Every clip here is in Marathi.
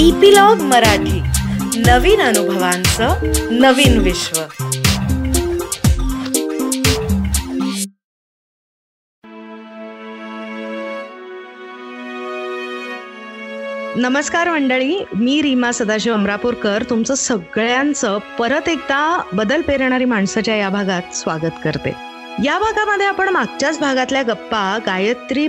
ईपीलॉग मराठी, नवीन अनुभवांचं नवीन विश्व. नमस्कार मंडळी, मी रीमा सदाशिव अमरापूरकर तुमचं सगळ्यांचं परत एकदा बदल पेरणारी माणसाच्या या भागात स्वागत करते. या भागामध्ये आपण मागच्याच भागातल्या गप्पा गायत्री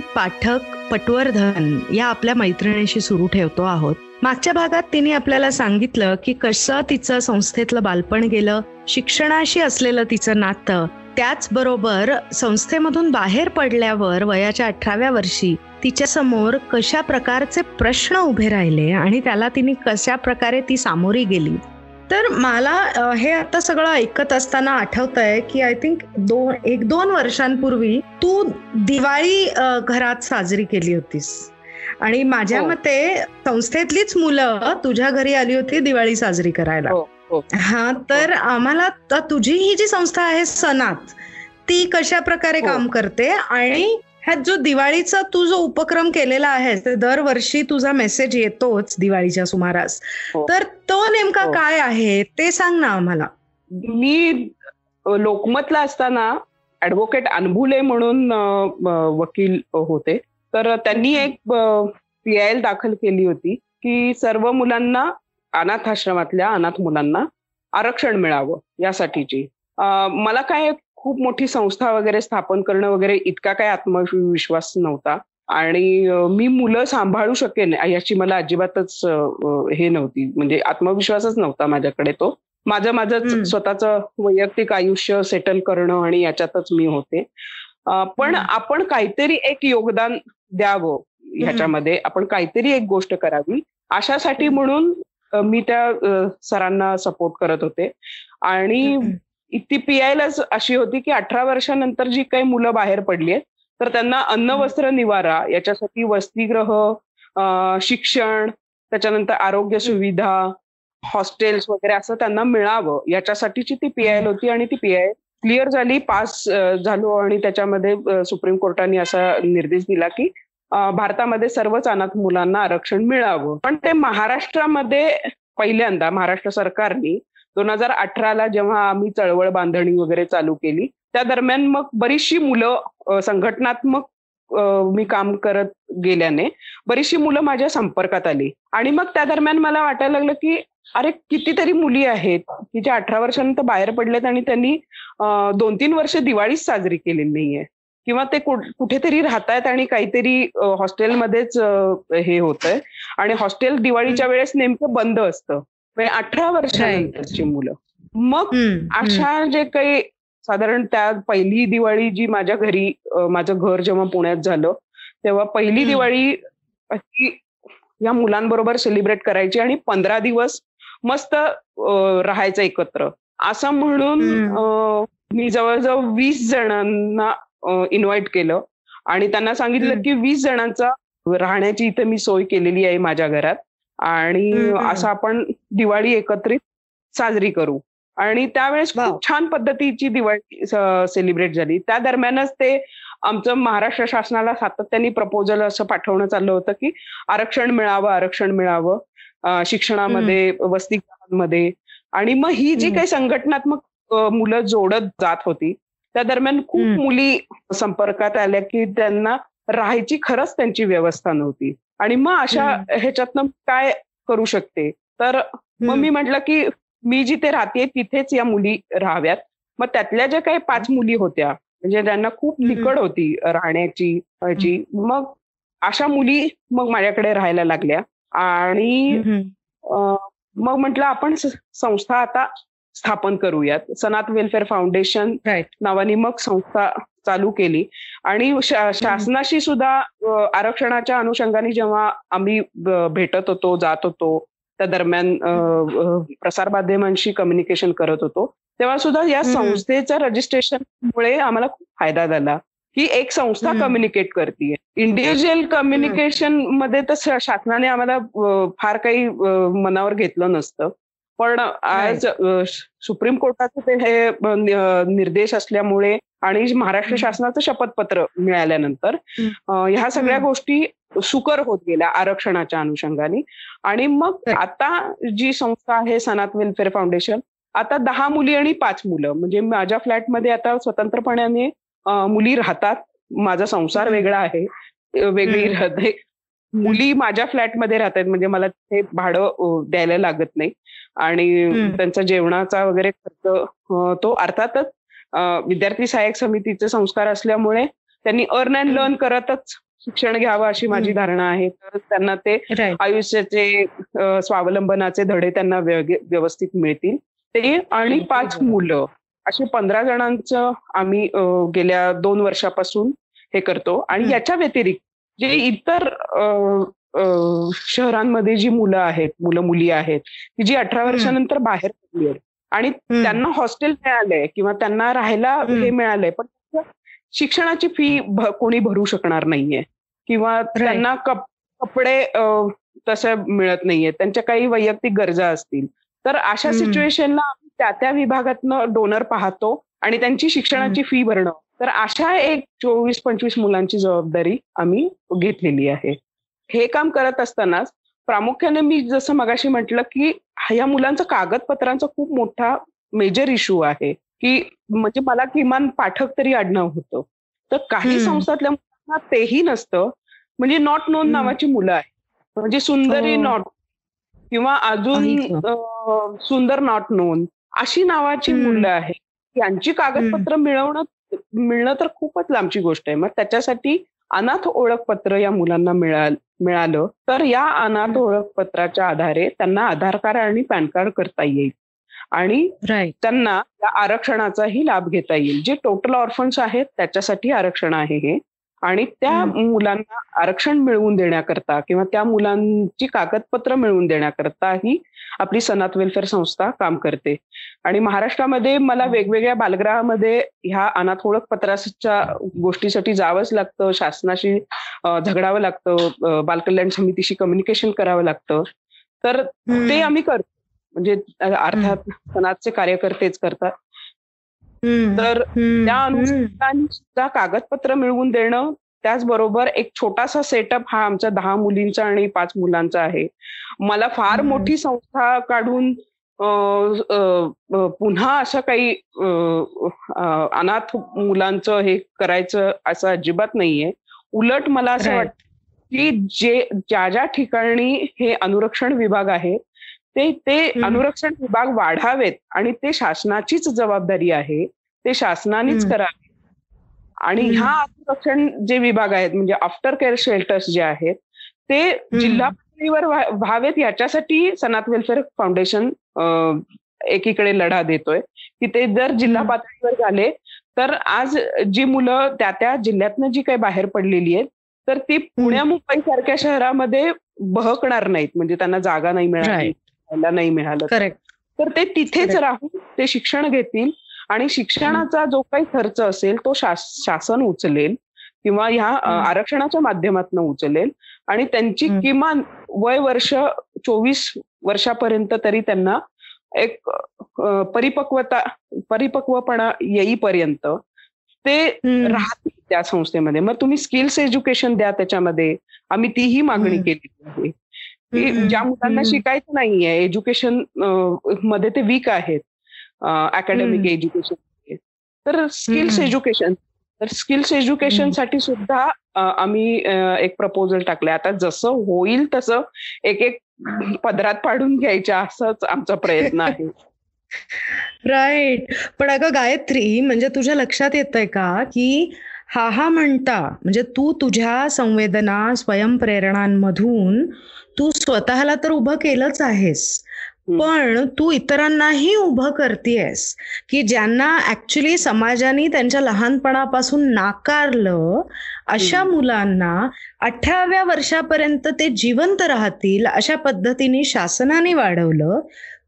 पटवर्धन या आपल्या मैत्रिणीशी सुरू ठेवतो आहोत. मागच्या भागात तिने आपल्याला सांगितलं की कसं तिचं संस्थेतलं बालपण गेलं, शिक्षणाशी असलेलं तिचं नातं, त्याचबरोबर संस्थेमधून बाहेर पडल्यावर वयाच्या 18व्या वर्षी तिच्या समोर कशा प्रकारचे प्रश्न उभे राहिले आणि त्याला तिने कशा प्रकारे ती सामोरी गेली. तर मला हे आता सगळं ऐकत असताना आठवत आहे की आय थिंक एक दोन वर्षांपूर्वी तू दिवाळी घरात साजरी केली होतीस आणि माझ्या मते संस्थेतलीच मुलं तुझ्या घरी आली होती दिवाळी साजरी करायला. हा, तर आम्हाला तुझी ही जी संस्था आहे सनात, ती कशा प्रकारे काम करते आणि ह्यात जो दिवाळीचा तू जो उपक्रम केलेला आहे, दरवर्षी तुझा मेसेज येतोच दिवाळीच्या सुमारास, तर तो नेमका काय आहे ते सांग ना आम्हाला. मी लोकमतला असताना ऍडव्होकेट अनभुले म्हणून वकील होते, तर त्यांनी एक PIL दाखल केली होती की सर्व मुलांना, अनाथ आश्रमातल्या अनाथ मुलांना आरक्षण मिळावं यासाठीची. मला काय खूप मोठी संस्था वगैरे स्थापन करणं वगैरे इतका काय आत्मविश्वास नव्हता आणि मी मुलं सांभाळू शकेन याची मला अजिबातच हे नव्हती, म्हणजे आत्मविश्वासच नव्हता माझ्याकडे. तो माझं स्वतःचं वैयक्तिक आयुष्य सेटल करणं आणि याच्यातच मी होते. पण आपण काहीतरी एक योगदान द्यावं, ह्याच्यामध्ये आपण काहीतरी एक गोष्ट करावी अशासाठी म्हणून मी त्या सरांना सपोर्ट करत होते. आणि ती PILच अशी होती की 18 वर्षानंतर जी काही मुलं बाहेर पडली आहेत तर त्यांना अन्न वस्त्र निवारा याच्यासाठी वसतिगृह, शिक्षण, त्याच्यानंतर आरोग्य सुविधा, हॉस्टेल्स वगैरे असं त्यांना मिळावं याच्यासाठीची ती PIL होती. आणि ती PIL क्लिअर झाली, पास झालो आणि त्याच्यामध्ये सुप्रीम कोर्टाने असा निर्देश दिला की भारतामध्ये सर्वच अनाथ मुलांना आरक्षण मिळावं. पण ते महाराष्ट्रामध्ये पहिल्यांदा महाराष्ट्र सरकारने 2018ला जेव्हा आम्ही चळवळ बांधणी वगैरे चालू केली त्या दरम्यान मग बरीचशी मुलं, संघटनात्मक मी काम करत गेल्याने बरीचशी मुलं माझ्या संपर्कात आली आणि मग त्या दरम्यान मला वाटायला लागलं की अरे कितीतरी मुली आहेत की ज्या 18 वर्षानंतर बाहेर पडल्यात आणि त्यांनी 2-3 वर्ष दिवाळीच साजरी केलेली नाहीये किंवा ते कुठेतरी राहतायत आणि काहीतरी हॉस्टेलमध्येच हे होतंय आणि हॉस्टेल दिवाळीच्या वेळेस नेमकं बंद असतं. 18 वर्षानंतरची मुलं, मग अशा जे काही साधारण त्या पहिली दिवाळी जी माझ्या घरी, माझं घर जेव्हा पुण्यात झालं तेव्हा पहिली दिवाळी या मुलांबरोबर सेलिब्रेट करायची आणि 15 दिवस मस्त राहायचं एकत्र, असं म्हणून मी जवळजवळ 20 जणांना इन्व्हाइट केलं आणि त्यांना सांगितलं की 20 जणांचा राहण्याची इथे मी सोय केलेली आहे माझ्या घरात आणि असं आपण दिवाळी एकत्रित साजरी करू. आणि त्यावेळेस खूप छान पद्धतीची दिवाळी सेलिब्रेट झाली. त्या दरम्यानच ते आमचं महाराष्ट्र शासनाला सातत्याने प्रपोजल असं पाठवणं चाललं होतं की आरक्षण मिळावं शिक्षणामध्ये, वसतिगृहांमध्ये. आणि मग ही जी काही संघटनात्मक मुलं जोडत जात होती त्या दरम्यान खूप मुली संपर्कात आल्या की त्यांना राहायची खरंच त्यांची व्यवस्था नव्हती आणि मग अशा ह्याच्यातनं काय करू शकते, तर मग मी म्हटलं की मी जिथे राहते तिथेच या मुली राहाव्यात. मग त्यातल्या ज्या काही 5 मुली होत्या म्हणजे ज्यांना खूप निकड होती राहण्याची, मग अशा मुली मग माझ्याकडे राहायला लागल्या आणि मग म्हटलं आपण संस्था आता स्थापन करूयात. सनात वेलफेअर फाउंडेशन नावाने मग संस्था चालू केली आणि शासनाशी सुद्धा आरक्षणाच्या अनुषंगाने जेव्हा आम्ही भेटत होतो, जात होतो, त्या दरम्यान प्रसारमाध्यमांशी कम्युनिकेशन करत होतो तेव्हा सुद्धा या संस्थेच्या रजिस्ट्रेशनमुळे आम्हाला खूप फायदा झाला की एक संस्था कम्युनिकेट करते. इंडिव्हिज्युअल कम्युनिकेशन मध्ये तर शासनाने आम्हाला फार काही मनावर घेतलं नसतं, पण आज सुप्रीम कोर्टाचे हे निर्देश असल्यामुळे आणि महाराष्ट्र शासनाचं शपथपत्र मिळाल्यानंतर ह्या सगळ्या गोष्टी सुकर होत गेला आरक्षणाच्या अनुषंगाने. आणि मग आता जी संस्था आहे सनातन वेलफेअर फाउंडेशन, आता 10 मुली आणि 5 मुलं, म्हणजे माझ्या फ्लॅटमध्ये आता स्वतंत्रपणाने मुली राहतात. माझा संसार वेगळा आहे, वेगळी राहते. मुली माझ्या फ्लॅटमध्ये राहतात, म्हणजे मला तिथे भाडं द्यायला लागत नाही आणि त्यांचा जेवणाचा वगैरे खर्च तो अर्थातच विद्यार्थी सहाय्यक समितीचे संस्कार असल्यामुळे त्यांनी अर्न अँड लर्न करतच शिक्षण घ्यावं अशी माझी धारणा आहे. तर त्यांना ते आयुष्याचे स्वावलंबनाचे धडे त्यांना व्यवस्थित मिळतील ते. आणि 5 मुलं असे 15 जणांचं आम्ही गेल्या 2 वर्षापासून हे करतो. आणि याच्या व्यतिरिक्त जे इतर शहरांमध्ये जी मुलं मुली आहेत की जी 18 वर्षानंतर बाहेर पडली आहेत आणि त्यांना हॉस्टेल मिळालंय किंवा त्यांना राहायला हे मिळालंय, पण शिक्षणाची फी कोणी भरू शकणार नाहीये किंवा त्यांना कपडे तसं मिळत नाहीये, त्यांच्या काही वैयक्तिक गरजा असतील, तर अशा सिच्युएशनला आम्ही त्या विभागातनं डोनर पाहतो आणि त्यांची शिक्षणाची फी भरणं, तर अशा एक 24-25 मुलांची जबाबदारी आम्ही घेतलेली आहे. हे काम करत असतानाच प्रामुख्याने मी जसं मगाशी म्हटलं की ह्या मुलांचं कागदपत्रांचा खूप मोठा मेजर इश्यू आहे की म्हणजे मला किमान पाठक तरी आडनाव होतं, तर काही संस्थातल्या मुलांना तेही नसतं. म्हणजे नॉट नोन नावाची मुलं आहेत, म्हणजे सुंदरी नॉट किंवा अजून सुंदर नॉट नोन अशी नावाची मुलं आहेत, यांची कागदपत्र मिळणं तर खूपच लांबची गोष्ट आहे. मग त्याच्यासाठी अनाथ ओळखपत्र या मुलांना मिळालं तर या अनाथ ओळखपत्राच्या आधारे त्यांना आधार कार्ड आणि पॅन कार्ड करता येईल आणि त्यांना आरक्षणाचाही लाभ घेता येईल. जे टोटल ऑर्फन्स आहेत त्याच्यासाठी आरक्षण आहे हे. आणि त्या मुलांना आरक्षण मिळवून देण्याकरता किंवा त्या मुलांची कागदपत्र मिळवून देण्याकरता ही आपली सनात वेलफेअर संस्था काम करते. आणि महाराष्ट्रामध्ये मला वेगवेगळ्या बालगृहामध्ये ह्या अनाथ ओळखपत्राच्या गोष्टीसाठी जावंच लागतं, शासनाशी झगडावं लागतं, बालकल्याण समितीशी कम्युनिकेशन करावं लागतं, तर ते आम्ही करतो. म्हणजे अर्थात सनातचे कार्यकर्तेच करतात. तर त्या अनुषंगाने सुद्धा कागदपत्र मिळवून देणं, त्याचबरोबर एक छोटासा सेटअप हा आमचा 10 मुलींचा आणि 5 मुलांचा आहे. मला फार मोठी संस्था काढून पुन्हा असं काही अनाथ मुलांचं हे करायचं असं अजिबात नाहीये. उलट मला असं वाटतं की ज्या ठिकाणी हे अनुरक्षण विभाग आहे ते अनुरक्षण विभाग वाढावेत आणि ते शासनाचीच जबाबदारी आहे, ते शासनानेच करावे. आणि ह्या अनुरक्षण जे विभाग आहेत म्हणजे आफ्टर केअर शेल्टर्स जे आहेत ते जिल्हा पातळीवर व्हावेत, याच्यासाठी सनात वेलफेअर फाउंडेशन एकीकडे लढा देतोय की ते जर जिल्हा पातळीवर झाले तर आज जी मुलं त्या जिल्ह्यातनं जी काही बाहेर पडलेली आहेत तर ती पुण्या मुंबई सारख्या शहरामध्ये बहकणार नाहीत, म्हणजे त्यांना जागा नाही मिळाली नाही मिळालं तर ते तिथेच राहून ते शिक्षण घेतील आणि शिक्षणाचा जो काही खर्च असेल तो शासन उचलेल किंवा ह्या आरक्षणाच्या माध्यमातून उचलेल आणि त्यांची किमान वय वर्ष 24 वर्षापर्यंत तरी त्यांना एक परिपक्वपणा येईपर्यंत ते राहतील त्या संस्थेमध्ये. मग तुम्ही स्किल्स एज्युकेशन द्या त्याच्यामध्ये, आम्ही तीही मागणी केलेली आहे. ज्या मुलांना शिकायचं नाहीये, एज्युकेशन मध्ये ते वीक आहेत अकॅडमिक एज्युकेशन, तर स्किल्स एज्युकेशन साठी सुद्धा आम्ही एक प्रपोजल टाकलंय. आता जसं होईल तसं एक एक पदरात पाडून घ्यायचा असाच आमचा प्रयत्न आहे. राईट. पण अगं गायत्री, म्हणजे तुझ्या लक्षात येतंय का की हा म्हणता म्हणजे तू तुझ्या संवेदना स्वयंप्रेरणांमधून तू स्वतःला तर उभं केलंच आहेस, पण तू इतरांनाही उभं करतेयस की ज्यांना ऍक्च्युली समाजाने त्यांच्या लहानपणापासून नाकारलं अशा मुलांना 18व्या वर्षापर्यंत ते जिवंत राहतील अशा पद्धतीने शासनाने वाढवलं,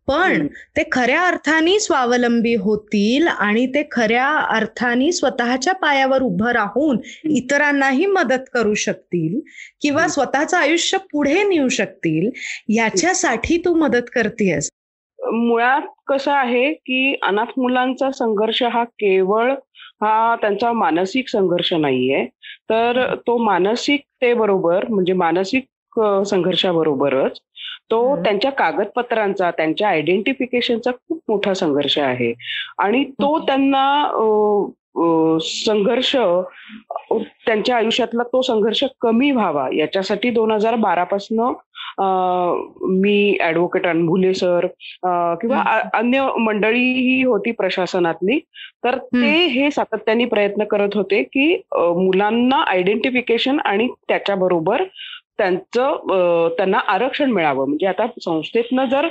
पण ते खऱ्या अर्थाने स्वावलंबी होतील आणि ते खऱ्या अर्थाने स्वतःच्या पायावर उभं राहून इतरांनाही मदत करू शकतील किंवा स्वतःचं आयुष्य पुढे नेऊ शकतील, याच्यासाठी तू मदत करतेस. मुळात कसं आहे की अनाथ मुलांचा संघर्ष हा केवळ हा त्यांचा मानसिक संघर्ष नाहीये, तर तो मानसिकतेबरोबर म्हणजे मानसिक संघर्षाबरोबरच तो त्यांच्या कागदपत्रांचा, त्यांच्या आयडेंटिफिकेशनचा खूप मोठा संघर्ष आहे. आणि तो त्यांना संघर्ष, त्यांच्या आयुष्यातला तो संघर्ष कमी व्हावा याच्यासाठी 2012 पासून मी, ॲडव्होकेट अनभुले सर किंवा अन्य मंडळीही होती प्रशासनातली, तर ते हे सातत्याने प्रयत्न करत होते की मुलांना आयडेंटिफिकेशन आणि त्याच्याबरोबर त्यांचं त्यांना आरक्षण मिळावं. म्हणजे आता संस्थेतनं जर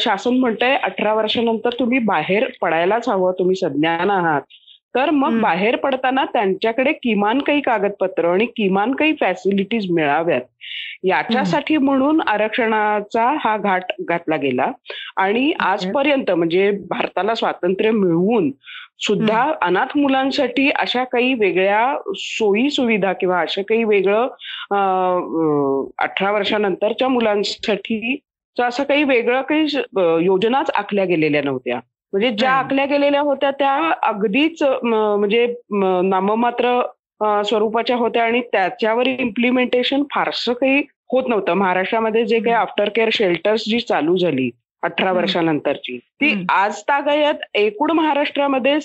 शासन म्हणतंय 18 वर्षानंतर तुम्ही बाहेर पडायलाच हवं, तुम्ही सज्ञान आहात, तर मग बाहेर पडताना त्यांच्याकडे किमान काही कागदपत्र आणि किमान काही फॅसिलिटीज मिळाव्यात याच्यासाठी म्हणून आरक्षणाचा हा घाट घातला गेला. आणि आजपर्यंत म्हणजे भारताला स्वातंत्र्य मिळवून सुद्धा अनाथ मुलांसाठी अशा काही वेगळ्या सोयी सुविधा किंवा अशा काही वेगळं 18 वर्षानंतरच्या मुलांसाठी असं काही वेगळं काही योजनाच आखल्या गेलेल्या नव्हत्या. म्हणजे ज्या आखल्या गेलेल्या होत्या त्या अगदीच म्हणजे नाममात्र स्वरूपाच्या होत्या आणि त्याच्यावर इम्प्लिमेंटेशन फारसं काही होत नव्हतं. महाराष्ट्रामध्ये जे काही आफ्टर केअर शेल्टर्स जी चालू झाली 18 वर्षानंतरची, ती आज तागायत एकूण महाराष्ट्रामध्ये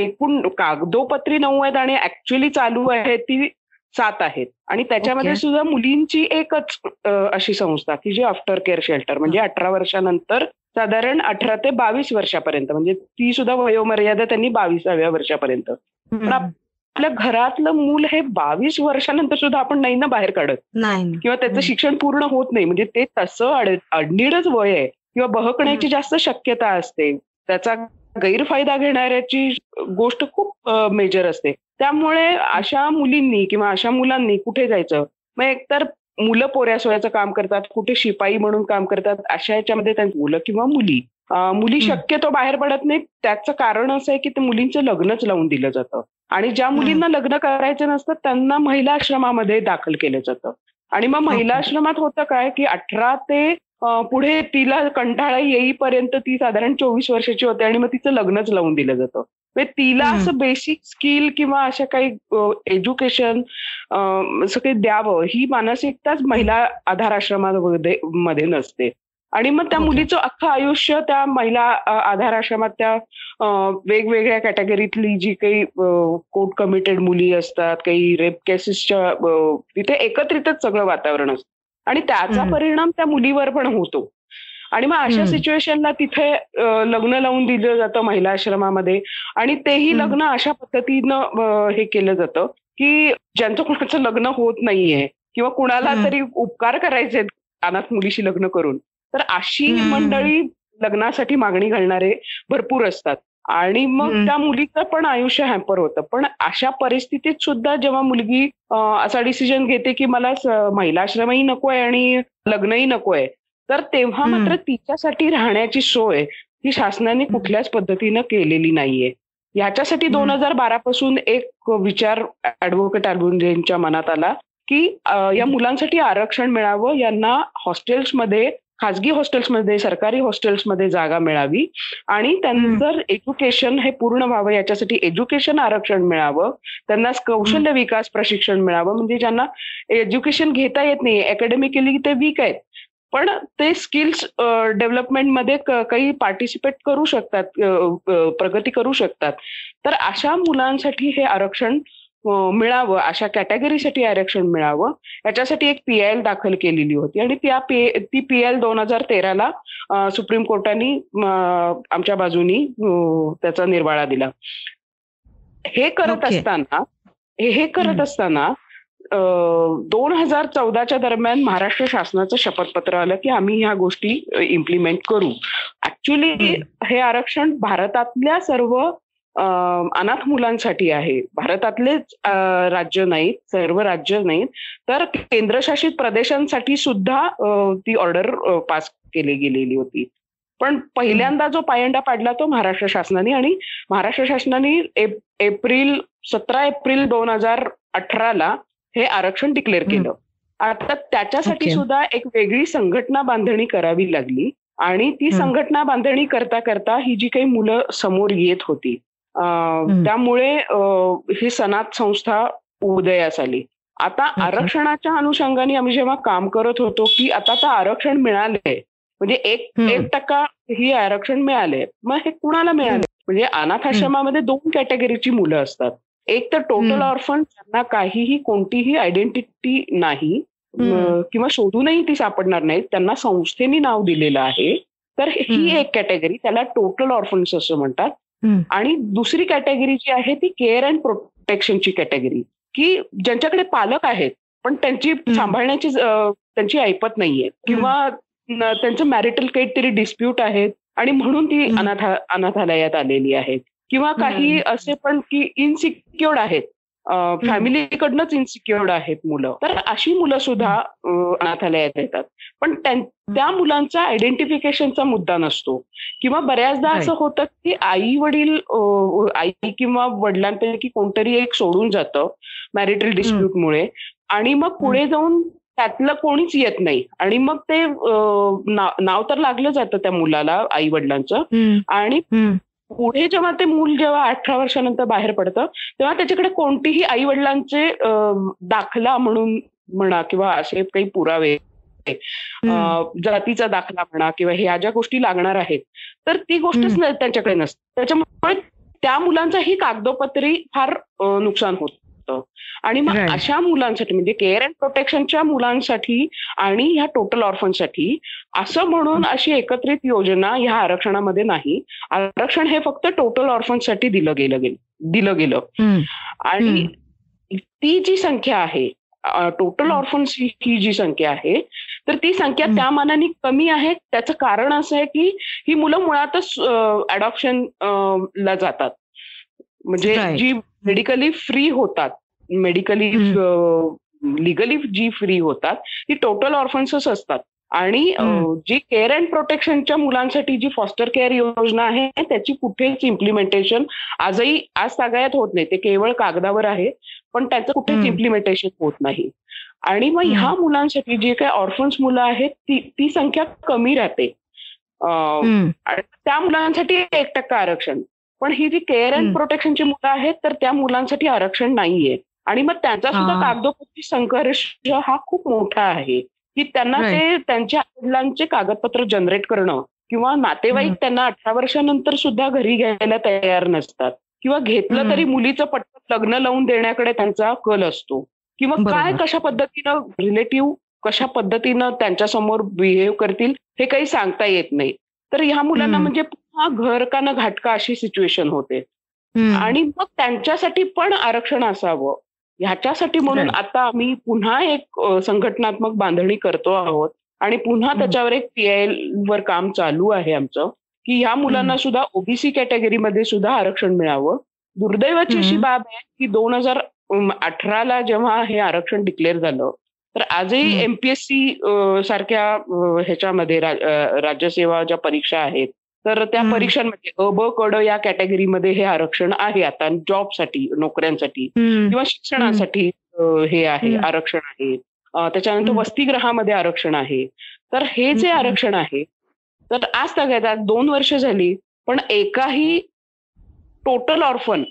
एकूण कागदोपत्री 90 आणि ऍक्च्युअली चालू आहे ती 7 आहेत. आणि त्याच्यामध्ये सुद्धा मुलींची एकच अशी संस्था की जी आफ्टर केअर शेल्टर म्हणजे 18 वर्षानंतर साधारण 18 ते 22 वर्षापर्यंत, म्हणजे ती सुद्धा वयोमर्यादा त्यांनी 22व्या वर्षापर्यंत. पण आपल्या घरातलं मूल हे 22 वर्षानंतर सुद्धा आपण नाही ना बाहेर काढत किंवा त्याचं शिक्षण पूर्ण होत नाही, म्हणजे ते तसं अडनिडच वय आहे किंवा बहकण्याची जास्त शक्यता असते, त्याचा गैरफायदा घेणाऱ्याची गोष्ट खूप मेजर असते. त्यामुळे अशा मुलींनी किंवा अशा मुलांनी कुठे जायचं, मग एकतर मुलं पोऱ्यासोऱ्याचं काम करतात, कुठे शिपाई म्हणून काम करतात, अशा याच्यामध्ये त्यांची मुलं किंवा मुली शक्यतो बाहेर पडत नाहीत. त्याचं कारण असं आहे की ते मुलींचं लग्नच लावून दिलं जातं आणि ज्या मुलींना लग्न करायचं नसतं त्यांना महिला आश्रमामध्ये दाखल केलं जातं. आणि मग महिला आश्रमात होतं काय की 18 ते पुढे तिला कंटाळा येईपर्यंत ती साधारण 24 वर्षाची होते आणि मग तिचं लग्नच लावून दिलं जातं. तिला असं बेसिक स्किल किंवा अशा काही एज्युकेशन असं काही द्यावं ही मानसिकताच महिला आधार आश्रमामध्ये नसते. आणि मग त्या मुलीचं अख्खं आयुष्य त्या महिला आधार आश्रमात त्या वेगवेगळ्या कॅटेगरीतली जी काही कोर्ट कमिटेड मुली असतात, काही रेप केसेसच्या, तिथे एकत्रितच सगळं वातावरण असतं आणि त्याचा परिणाम त्या मुलीवर पण होतो. आणि मग अशा सिच्युएशनला तिथे लग्न लावून दिलं जातं महिला आश्रमामध्ये आणि तेही लग्न अशा पद्धतीनं हे केलं जातं की ज्यांचं कुणाचं लग्न होत नाहीये किंवा कुणाला तरी उपकार करायचे अनाथ मुलीशी लग्न करून, तर अशी मंडळी लग्नासाठी मागणी घालणारे भरपूर असतात आणि मग त्या मुलीचं पण आयुष्य हॅम्पर होतं. पण अशा परिस्थितीत सुद्धा जेव्हा मुलगी असा डिसिजन घेते की मला महिला आश्रमही नकोय आणि लग्नही नकोय, तर तेव्हा मात्र तिच्यासाठी राहण्याची सोय ही शासनाने कुठल्याच पद्धतीनं केलेली नाहीये. याच्यासाठी 2012 पासून एक विचार ॲडव्होकेट अनभुलेंच्या मनात आला की या मुलांसाठी आरक्षण मिळावं, यांना हॉस्टेल्समध्ये, खाजगी हॉस्टेल्समध्ये, सरकारी हॉस्टेल्समध्ये जागा मिळावी आणि त्यांचं एज्युकेशन हे पूर्ण व्हावं याच्यासाठी एज्युकेशन आरक्षण मिळावं, त्यांना कौशल्य विकास प्रशिक्षण मिळावं. म्हणजे ज्यांना एज्युकेशन घेता येत नाही, अकॅडमिकली ते वीक आहेत, पण ते स्किल्स डेव्हलपमेंटमध्ये काही पार्टिसिपेट करू शकतात, प्रगती करू शकतात, तर अशा मुलांसाठी हे आरक्षण मिळावं, अशा कॅटेगरीसाठी आरक्षण मिळावं याच्यासाठी एक PIL दाखल केलेली होती. आणि ती PIL 2013ला सुप्रीम कोर्टाने आमच्या बाजूनी त्याचा निर्वाळा दिला. हे करत असताना 2014च्या दरम्यान महाराष्ट्र शासनाचं शपथपत्र आलं की आम्ही ह्या गोष्टी इम्प्लिमेंट करू. ऍक्च्युली हे आरक्षण भारतातल्या सर्व अनाथ मुलांसाठी आहे. भारतातलेच राज्य नाहीत, सर्व राज्य नाहीत, तर केंद्रशासित प्रदेशांसाठी सुद्धा ती ऑर्डर पास केली गेलेली होती. पण पहिल्यांदा जो पायंडा पाडला तो महाराष्ट्र शासनाने, आणि महाराष्ट्र शासनाने 17 एप्रिल 2018ला हे आरक्षण डिक्लेअर केलं. आता त्याच्यासाठी सुद्धा एक वेगळी संघटना बांधणी करावी लागली आणि ती संघटना बांधणी करता करता ही जी काही मुलं समोर येत होती त्यामुळे ही सनात संस्था उदयास आली. आता आरक्षणाच्या अनुषंगाने आम्ही जेव्हा काम करत होतो की आता आरक्षण मिळालंय, म्हणजे 1% ही आरक्षण मिळालंय. मग हे कुणाला मिळाले, म्हणजे अनाथ आश्रमामध्ये 2 कॅटेगरीची मुलं असतात. एक तर टोटल ऑर्फन, ज्यांना काहीही कोणतीही आयडेंटिटी नाही किंवा शोधूनही ती सापडणार नाहीत, त्यांना संस्थेने नाव दिलेलं आहे, तर ही एक कॅटेगरी, त्याला टोटल ऑर्फन्स असं म्हणतात. आणि दुसरी कॅटेगरी जी आहे ती केअर अँड प्रोटेक्शनची कॅटेगरी, की ज्यांच्याकडे पालक आहेत पण त्यांची सांभाळण्याची त्यांची ऐपत नाहीये किंवा त्यांचं मॅरिटल काहीतरी डिस्प्यूट आहेत आणि म्हणून ती अनाथालयात आलेली आहेत, किंवा काही असे पण की इनसिक्युअर्ड आहेत, फॅमिलीकडनंच इनसिक्युअर्ड आहेत मुलं, तर अशी मुलं सुद्धा अनाथालयात येतात. पण त्या मुलांचा आयडेंटिफिकेशनचा मुद्दा नसतो, किंवा बऱ्याचदा असं होतं की आई किंवा वडिलांपैकी कोणतरी एक सोडून जातं मॅरिटल डिस्प्यूटमुळे, आणि मग पुढे जाऊन त्यातलं कोणीच येत नाही, आणि मग ते नाव तर लागलं जातं त्या मुलाला, आई वडिलांचं, आणि पुढे जेव्हा ते मूल जेव्हा 18 वर्षानंतर बाहेर पडतं तेव्हा त्याच्याकडे कोणतीही आई वडिलांचे दाखला म्हणून म्हणा किंवा असे काही पुरावे, जातीचा दाखला म्हणा किंवा ह्या ज्या गोष्टी लागणार आहेत, तर ती गोष्टच त्यांच्याकडे नसते. त्याच्यामुळे त्या मुलांचाही कागदोपत्री फार नुकसान होतं. आणि मग अशा मुलांसाठी, म्हणजे केअर अँड प्रोटेक्शनच्या मुलांसाठी आणि ह्या टोटल ऑर्फनसाठी असं म्हणून अशी एकत्रित योजना ह्या आरक्षणामध्ये नाही. आरक्षण हे फक्त टोटल ऑर्फनसाठी दिलं गेलं. आणि ती जी संख्या आहे, टोटल ऑर्फन्स ही जी संख्या आहे, तर ती संख्या त्या मानाने कमी आहे. त्याचं कारण असं आहे की ही मुलं मुळातच अडॉप्शन ला जातात, म्हणजे जी मेडिकली फ्री होतात, मेडिकली लिगली जी फ्री होतात ती टोटल ऑर्फन्सच असतात. आणि जी केअर अँड प्रोटेक्शनच्या मुलांसाठी जी फॉस्टर केअर योजना आहे त्याची कुठेच इम्प्लिमेंटेशन आज सगळ्यात होत नाही, ते केवळ कागदावर आहे पण त्याचं कुठेच इम्प्लिमेंटेशन होत नाही. आणि मग ह्या मुलांसाठी जी काही ऑर्फन्स मुलं आहेत ती संख्या कमी राहते, त्या मुलांसाठी 1% आरक्षण. पण ही जी केअर अँड प्रोटेक्शनची मुलं आहेत तर त्या मुलांसाठी आरक्षण नाहीये, आणि मग त्यांचा सुद्धा कागदोपत्री संघर्ष हा खूप मोठा आहे, की त्यांना ते त्यांच्या वडिलांचे कागदपत्र जनरेट करणं, किंवा नातेवाईक त्यांना 18 वर्षानंतर सुद्धा घरी घ्यायला तयार नसतात, किंवा घेतलं तरी मुलीचं पटकन लग्न लावून देण्याकडे त्यांचा कल असतो, किंवा कशा पद्धतीनं रिलेटिव्ह कशा पद्धतीनं त्यांच्यासमोर बिहेव करतील हे काही सांगता येत नाही. तर ह्या मुलांना म्हणजे घर का न घाटका अशी सिच्युएशन होते. आणि मग त्यांच्यासाठी पण आरक्षण असावं ह्याच्यासाठी म्हणून आता आम्ही पुन्हा एक संघटनात्मक बांधणी करतो आहोत, आणि पुन्हा त्याच्यावर एक PIL वर काम चालू आहे आमचं, की ह्या मुलांना सुद्धा ओबीसी कॅटेगरीमध्ये सुद्धा आरक्षण मिळावं. दुर्दैवाची अशी बाब आहे की 2018 जेव्हा हे आरक्षण डिक्लेअर झालं, तर आजही MPSC सारख्या ह्याच्यामध्ये राज्यसेवा ज्या परीक्षा आहेत तर त्या परीक्षांमध्ये अ, ब, क, ड या कॅटेगरीमध्ये हे आरक्षण आहे. आता जॉबसाठी, नोकऱ्यांसाठी किंवा शिक्षणासाठी हे आहे आरक्षण आहे. त्याच्यानंतर वसतिगृहामध्ये आरक्षण आहे. तर हे जे आरक्षण आहे तर आज सगळ्यात 2 वर्ष झाली पण एकाही टोटल ऑर्फन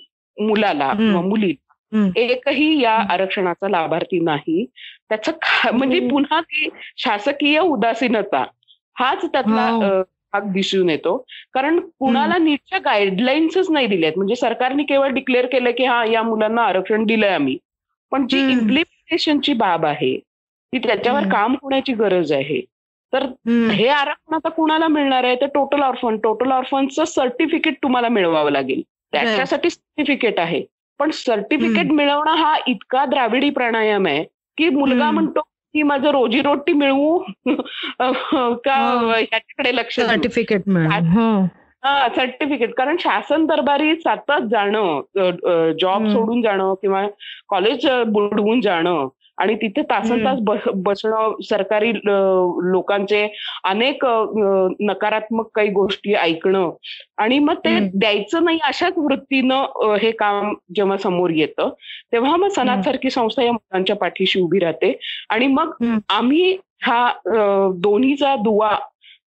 मुलाला किंवा मुलीला एकही या आरक्षणाचा लाभार्थी नाही. त्याचं म्हणजे पुन्हा ती शासकीय उदासीनता हाच त्यातला दिसून येतो, कारण कुणाला नीटच्या गाईडलाईन्सच नाही दिल्यात. म्हणजे सरकारने केवळ डिक्लेअर केलं की हा या मुलांना आरक्षण दिलंय आम्ही, पण जी इम्प्लिमेंटेशनची बाब आहे ती त्याच्यावर काम होण्याची गरज आहे. तर हे आरक्षण आता कुणाला मिळणार आहे, तर टोटल ऑर्फनचं सर्टिफिकेट तुम्हाला मिळवावं लागेल. त्याच्यासाठी सर्टिफिकेट आहे, पण सर्टिफिकेट मिळवणं हा इतका द्राविडी प्राणायाम आहे की मुलगा म्हणतो की माझं रोजीरोटी मिळवू का ह्याच्याकडे लक्ष. सर्टिफिकेट, कारण शासन दरबारी सतत जाणं, जॉब सोडून जाणं किंवा कॉलेज बुडवून जाणं आणि तिथे तासन तास बसणं, सरकारी लोकांचे अनेक नकारात्मक काही गोष्टी ऐकणं आणि मग ते द्यायचं नाही अशाच वृत्तीनं हे काम जेव्हा समोर येतं तेव्हा मग सनातसारखी संस्था या मुलांच्या पाठीशी उभी राहते. आणि मग आम्ही हा दोन्हीचा दुवा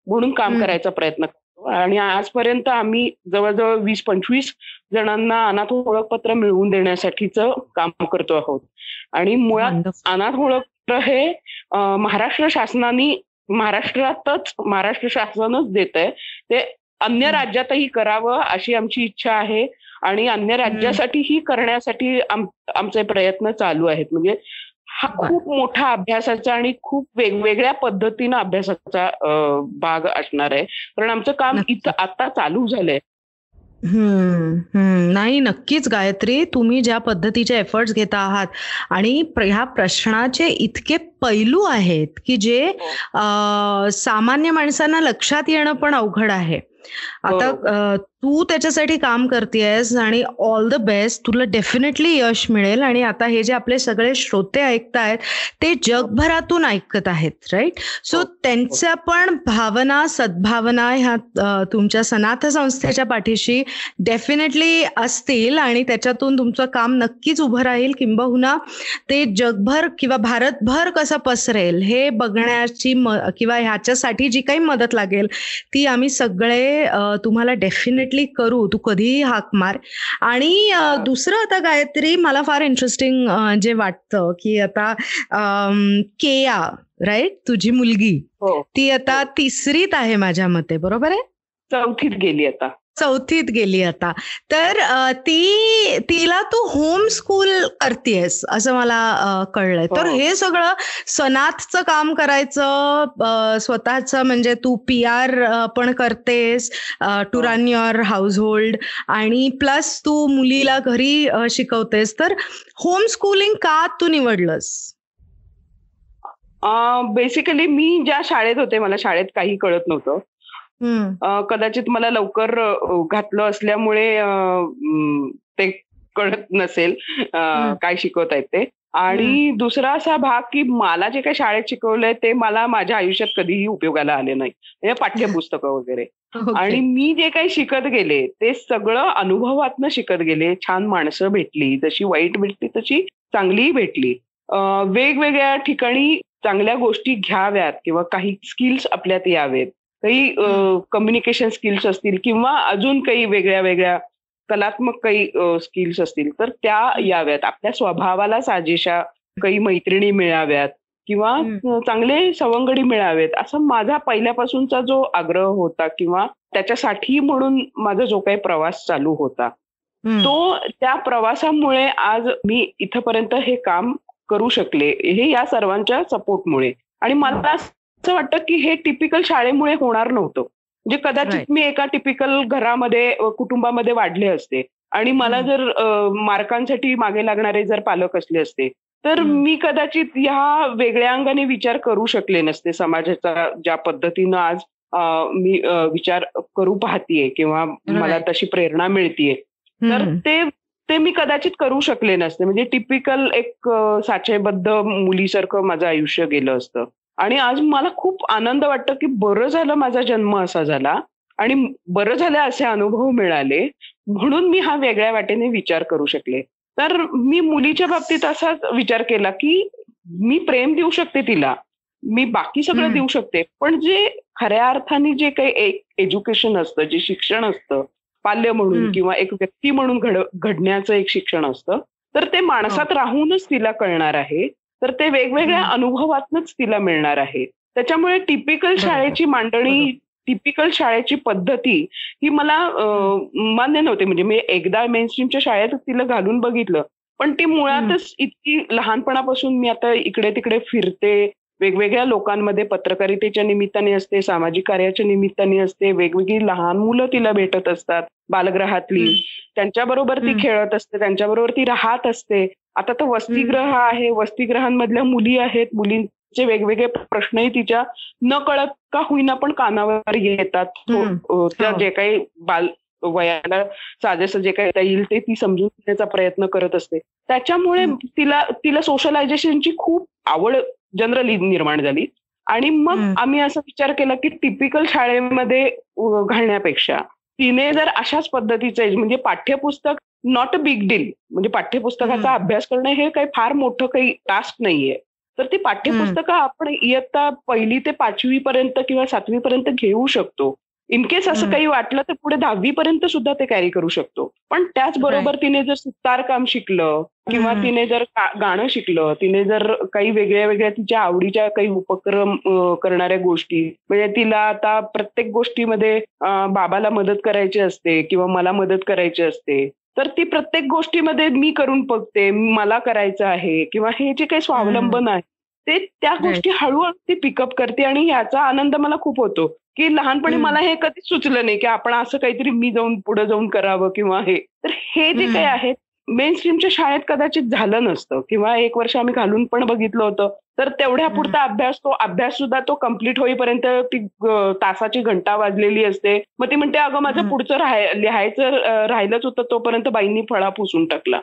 म्हणून काम करायचा प्रयत्न करतो. आणि आजपर्यंत आम्ही जवळजवळ 20-25 जणांना अनाथ ओळखपत्र मिळवून देण्यासाठीचं काम करतो आहोत. आणि मुळात अनाथ ओळखपत्र हे महाराष्ट्र शासनानंच देत आहे, ते अन्य राज्यातही करावं अशी आमची इच्छा आहे आणि अन्य राज्यासाठीही करण्यासाठी आमचे प्रयत्न चालू आहेत. म्हणजे हा खूप मोठा अभ्यासाचा आणि खूप वेगवेगळ्या पद्धतीनं अभ्यासाचा भाग असणार आहे, कारण आमचं काम इथं आता चालू झालंय. नाही, नक्कीच गायत्री, तुम्ही ज्या पद्धतीचे एफर्ट्स घेता आहात आणि ह्या प्रश्नाचे इतके पैलू आहेत की जे सामान्य माणसांना लक्षात येणं पण अवघड आहे. आता तू त्याच्यासाठी काम करतेयस आणि ऑल द बेस्ट, तुला डेफिनेटली यश मिळेल. आणि आता हे जे आपले सगळे श्रोते ऐकतायत ते जगभरातून ऐकत आहेत, राईट? सो त्यांच्या पण भावना, सद्भावना ह्या तुमच्या सनाथ संस्थेच्या पाठीशी डेफिनेटली असतील आणि त्याच्यातून तुमचं काम नक्कीच उभं राहील, किंबहुना ते जगभर किंवा भारतभर कसं पसरेल हे बघण्याची किंवा ह्याच्यासाठी जी काही मदत लागेल ती आम्ही सगळे तुम्हाला डेफिनेटली करू. तू कधीही हाक मार. आणि दुसरं आता गायत्री, मला फार इंटरेस्टिंग जे वाटतं की आता केया, राईट, तुझी मुलगी, ती आता तिसरीत आहे माझ्या मते, बरोबर आहे? चौथीत गेली आता. तर तिला तू होम स्कूल करतेयस असं मला कळलंय. तर हे सगळं सनाथचं काम करायचं, स्वतःचं, म्हणजे तू PR पण करतेस, टू रन युअर हाऊसहोल्ड, आणि प्लस तू मुलीला घरी शिकवतेस. तर होम स्कूलिंग का तू निवडलंस? बेसिकली मी ज्या शाळेत होते, मला शाळेत काही कळत नव्हतं. कदाचित मला लवकर घातलं असल्यामुळे ते कळत नसेल काय शिकवतायत ते. आणि दुसरा असा भाग की मला जे काही शाळेत शिकवलंय ते मला माझ्या आयुष्यात कधीही उपयोगाला आले नाही, म्हणजे पाठ्यपुस्तकं वगैरे. आणि मी जे काही शिकत गेले ते सगळं अनुभवातनं शिकत गेले. छान माणसं भेटली, जशी वाईट भेटली तशी चांगलीही भेटली. वेगवेगळ्या ठिकाणी चांगल्या गोष्टी घ्याव्यात किंवा काही स्किल्स आपल्यात यावेत, काही कम्युनिकेशन स्किल्स असतील किंवा अजून काही वेगळ्या वेगळ्या कलात्मक काही स्किल्स असतील तर त्या याव्यात. आपल्या स्वभावाला साजेशा काही मैत्रिणी मिळाव्यात किंवा चांगले सवंगडी मिळावेत, असा माझा पहिल्यापासूनचा जो आग्रह होता किंवा त्याच्यासाठी म्हणून माझा जो काही प्रवास चालू होता तो त्या प्रवासामुळे आज मी इथपर्यंत हे काम करू शकले, हे या सर्वांच्या सपोर्टमुळे. आणि मला असं वाटतं की हे टिपिकल शाळेमुळे होणार नव्हतं. म्हणजे कदाचित मी एका टिपिकल घरामध्ये, कुटुंबामध्ये वाढले असते आणि मला जर मार्कांसाठी मागे लागणारे जर पालक असले असते तर मी कदाचित ह्या वेगळ्या अंगाने विचार करू शकले नसते. समाजाचा ज्या पद्धतीनं आज मी विचार करू पाहतीये किंवा मला तशी प्रेरणा मिळतीये तर ते मी कदाचित करू शकले नसते. म्हणजे टिपिकल एक साचेबद्ध मुलीसारखं माझं आयुष्य गेलं असतं. आणि आज मला खूप आनंद वाटतो की बरं झालं माझा जन्म असा झाला आणि बरं झालं असे अनुभव मिळाले म्हणून मी हा वेगळ्या वाटेने विचार करू शकले. तर मी मुलीच्या बाबतीत असाच विचार केला की मी प्रेम देऊ शकते तिला, मी बाकी सगळं देऊ शकते, पण जे खऱ्या अर्थाने जे काही एक एज्युकेशन असतं, जे शिक्षण असतं पाल्य म्हणून किंवा एक व्यक्ती म्हणून घडण्याचं एक शिक्षण असतं तर ते माणसात राहूनच तिला कळणार आहे, तर ते वेगवेगळ्या अनुभवातनच तिला मिळणार आहे. त्याच्यामुळे टिपिकल शाळेची मांडणी, टिपिकल शाळेची पद्धती ही मला मान्य नव्हती. म्हणजे मी एकदा मेनस्ट्रीमच्या शाळेत तिला घालून बघितलं, पण ती मुळातच इतकी लहानपणापासून मी आता इकडे तिकडे फिरते, वेगवेगळ्या लोकांमध्ये पत्रकारितेच्या निमित्ताने असते, सामाजिक कार्याच्या निमित्ताने असते, वेगवेगळी लहान मुलं तिला भेटत असतात बालगृहातली, त्यांच्याबरोबर ती खेळत असते, त्यांच्याबरोबर ती राहत असते. आता तर वसतिगृह आहे, वसतिगृहांमधल्या मुली आहेत, मुलींचे वेगवेगळे प्रश्नही तिच्या न कळत का होईना पण कानावर येतात. त्या जे काही बाल वयाला साजेसं जे काय येईल ते ती समजून घेण्याचा प्रयत्न करत असते. त्याच्यामुळे तिला सोशलायझेशनची खूप आवड जनरली निर्माण झाली. आणि मग आम्ही असा विचार केला की टिपिकल शाळेमध्ये घालण्यापेक्षा तिने जर अशाच पद्धतीचं, म्हणजे पाठ्यपुस्तक नॉट अ बिग डील, म्हणजे पाठ्यपुस्तकाचा अभ्यास करणं हे काही फार मोठं काही टास्क नाहीये, तर ती पाठ्यपुस्तकं आपण इयत्ता 1 ते 5 पर्यंत किंवा 7 पर्यंत घेऊ शकतो. इनकेस असं काही वाटलं तर पुढे 10वीपर्यंत सुद्धा ते कॅरी करू शकतो. पण त्याचबरोबर तिने जर सुतारकाम शिकलं किंवा तिने जर गाणं शिकलं, तिने जर काही वेगळ्या वेगळ्या तिच्या आवडीच्या काही उपक्रम करणाऱ्या गोष्टी, म्हणजे तिला आता प्रत्येक गोष्टीमध्ये बाबाला मदत करायची असते किंवा मला मदत करायची असते, तर ती प्रत्येक गोष्टीमध्ये मी करून बघते, मला करायचं आहे किंवा हे जे काही स्वावलंबन आहे ते त्या गोष्टी हळूहळू ती पिकअप करते. आणि याचा आनंद मला खूप होतो की लहानपणी मला हे कधीच सुचलं नाही की आपण असं काहीतरी मी जाऊन पुढे जाऊन करावं किंवा हे. तर हे जे काही आहे मेन स्ट्रीमच्या शाळेत कदाचित झालं नसतं किंवा एक वर्ष आम्ही घालून पण बघितलं होतं. तर तेवढ्या पुरता अभ्यास सुद्धा तो कम्प्लीट होईपर्यंत ती तासाची घंटा वाजलेली असते. मग ती म्हणते अगं माझं पुढचं लिहायचं राहिलंच होतं तोपर्यंत बाईंनी फळा पुसून टाकला.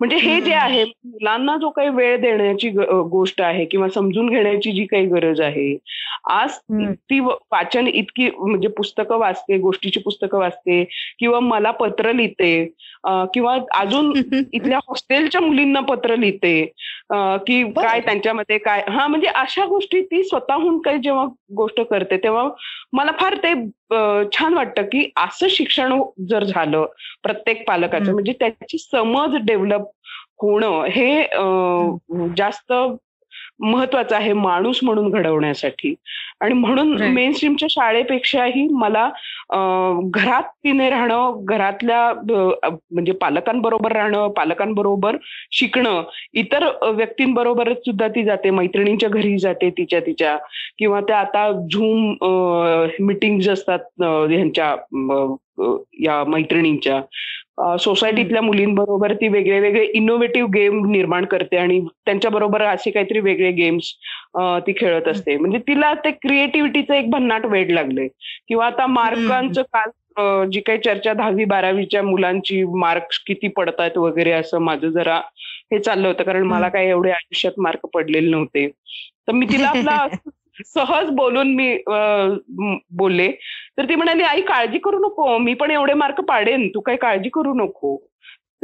म्हणजे हे जे आहे मुलांना जो काही वेळ देण्याची गोष्ट आहे किंवा समजून घेण्याची जी काही गरज आहे आज ती वाचन इतकी म्हणजे पुस्तकं वाचते, गोष्टीची पुस्तकं वाचते किंवा मला पत्र लिहिते किंवा अजून इथल्या हॉस्टेलच्या मुलींना पत्र लिहिते की काय त्यांच्यामध्ये काय म्हणजे अशा गोष्टी ती स्वतःहून काही जेव्हा गोष्ट करते तेव्हा मला फार ते छान वाटतं की असं शिक्षण जर झालं प्रत्येक पालकाचं म्हणजे त्याची समज डेव्हलप होणं हे जास्त महत्वाचं आहे माणूस म्हणून घडवण्यासाठी. आणि म्हणून मेन स्ट्रीमच्या शाळेपेक्षाही मला घरात तिने राहणं, घरातल्या म्हणजे पालकांबरोबर राहणं, पालकांबरोबर शिकणं, इतर व्यक्तींबरोबरच सुद्धा ती जाते, मैत्रिणींच्या घरी जाते तिच्या तिच्या किंवा त्या आता झूम मिटिंग्स असतात ह्यांच्या या मैत्रिणींच्या, सोसायटीतल्या मुलींबरोबर ती वेगळे वेगळे इनोव्हेटिव्ह गेम निर्माण करते आणि त्यांच्याबरोबर असे काहीतरी वेगळे गेम्स ती खेळत असते. म्हणजे तिला ते क्रिएटिव्हिटीचं एक भन्नाट वेड लागले. किंवा आता मार्कांचं काल जी काही चर्चा 10वी-12वीच्या मुलांची मार्क्स किती पडतायत वगैरे असं माझं जरा हे चाललं होतं कारण मला काही एवढे आयुष्यात मार्क पडलेले नव्हते. तर मी तिला आपला सहज बोलून मी बोलले तर ती म्हणाली आई काळजी करू नको, मी पण एवढे मार्क पाडेन, तू काही काळजी करू नको.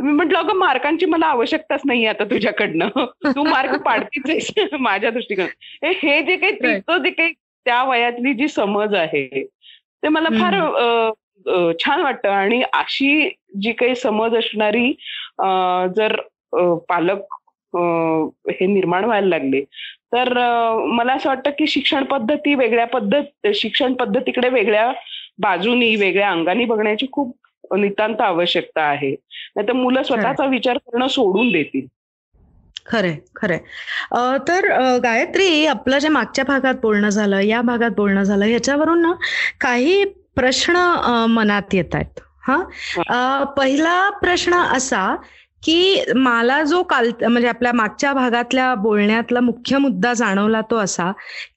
मी म्हटलं अगं मार्कांची मला आवश्यकताच नाही आता तुझ्याकडनं, तू मार्क पाडतीच माझ्या दृष्टीकडनं. हे जे काही तिचं जे काही त्या वयातली जी समज आहे ते मला फार छान वाटतं. आणि अशी जी काही समज असणारी जर पालक हे निर्माण व्हायला लागले तर मला असं वाटतं की शिक्षण पद्धतीकडे वेगळ्या बाजूनी वेगळ्या अंगाने बघण्याची खूप नितांत आवश्यकता आहे. नाहीतर मुलं स्वतःचा विचार करणं सोडून देतील. खरंय. तर गायत्री, आपलं जे मागच्या भागात बोलणं झालं, या भागात बोलणं झालं, याच्यावरून ना काही प्रश्न मनात येत आहेत. पहिला प्रश्न असा की मला जो काल म्हणजे आपल्या मागच्या भागातल्या बोलण्यातला मुख्य मुद्दा जाणवला तो असा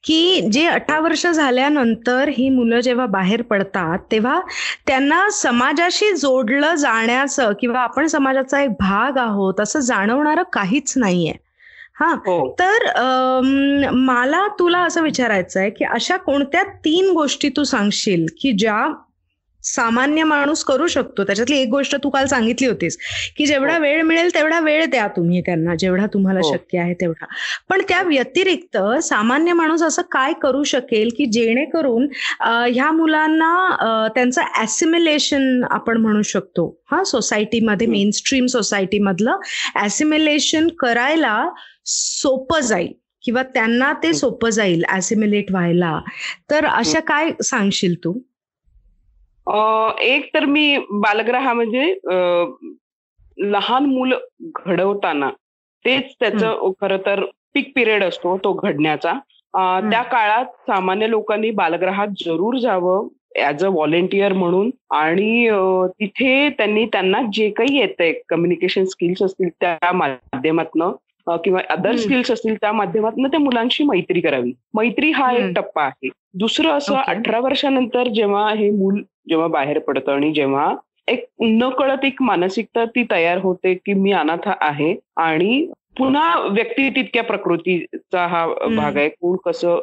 की जे 18 वर्ष झाल्यानंतर ही मुलं जेव्हा बाहेर पडतात तेव्हा त्यांना समाजाशी जोडलं जाण्याचं किंवा आपण समाजाचा एक भाग आहोत असं जाणवणारं काहीच नाहीये. तर मला तुला असं विचारायचं आहे की अशा कोणत्या 3 गोष्टी तू सांगशील की ज्या सामान्य माणूस करू शकतो. त्याच्यातली एक गोष्ट तू काल सांगितली होतीस की जेवढा वेळ मिळेल तेवढा वेळ द्या तुम्ही त्यांना, जेवढा तुम्हाला शक्य आहे तेवढा. पण त्या व्यतिरिक्त सामान्य माणूस असं काय करू शकेल की जेणेकरून ह्या मुलांना त्यांचं ॲसिमिलेशन आपण म्हणू शकतो सोसायटीमध्ये, मेनस्ट्रीम सोसायटीमधलं ॲसिमिलेशन करायला सोपं जाईल किंवा त्यांना ते सोपं जाईल ॲसिमिलेट व्हायला. तर अशा काय सांगशील तू? एक तर मी बालग्रह म्हणजे लहान मुलं घडवताना तेच त्याचं खरं तर पीक पिरियड असतो तो घडण्याचा. त्या काळात सामान्य लोकांनी बालग्रहात जरूर जावं ऍज अ व्हॉलेंटियर म्हणून आणि तिथे त्यांना जे काही येतंय कम्युनिकेशन स्किल्स असतील त्या माध्यमातनं किंवा अदर स्किल्स असतील त्या माध्यमातून त्या मुलांशी मैत्री करावी. मैत्री हा एक टप्पा आहे. दुसरं असं 18 वर्षानंतर जेव्हा हे मूल जेव्हा बाहेर पडतं आणि जेव्हा एक नकळत एक मानसिकता ती तयार होते की मी अनाथ आहे आणि पुन्हा व्यक्ती तितक्या प्रकृतीचा हा भाग आहे, कोण कसं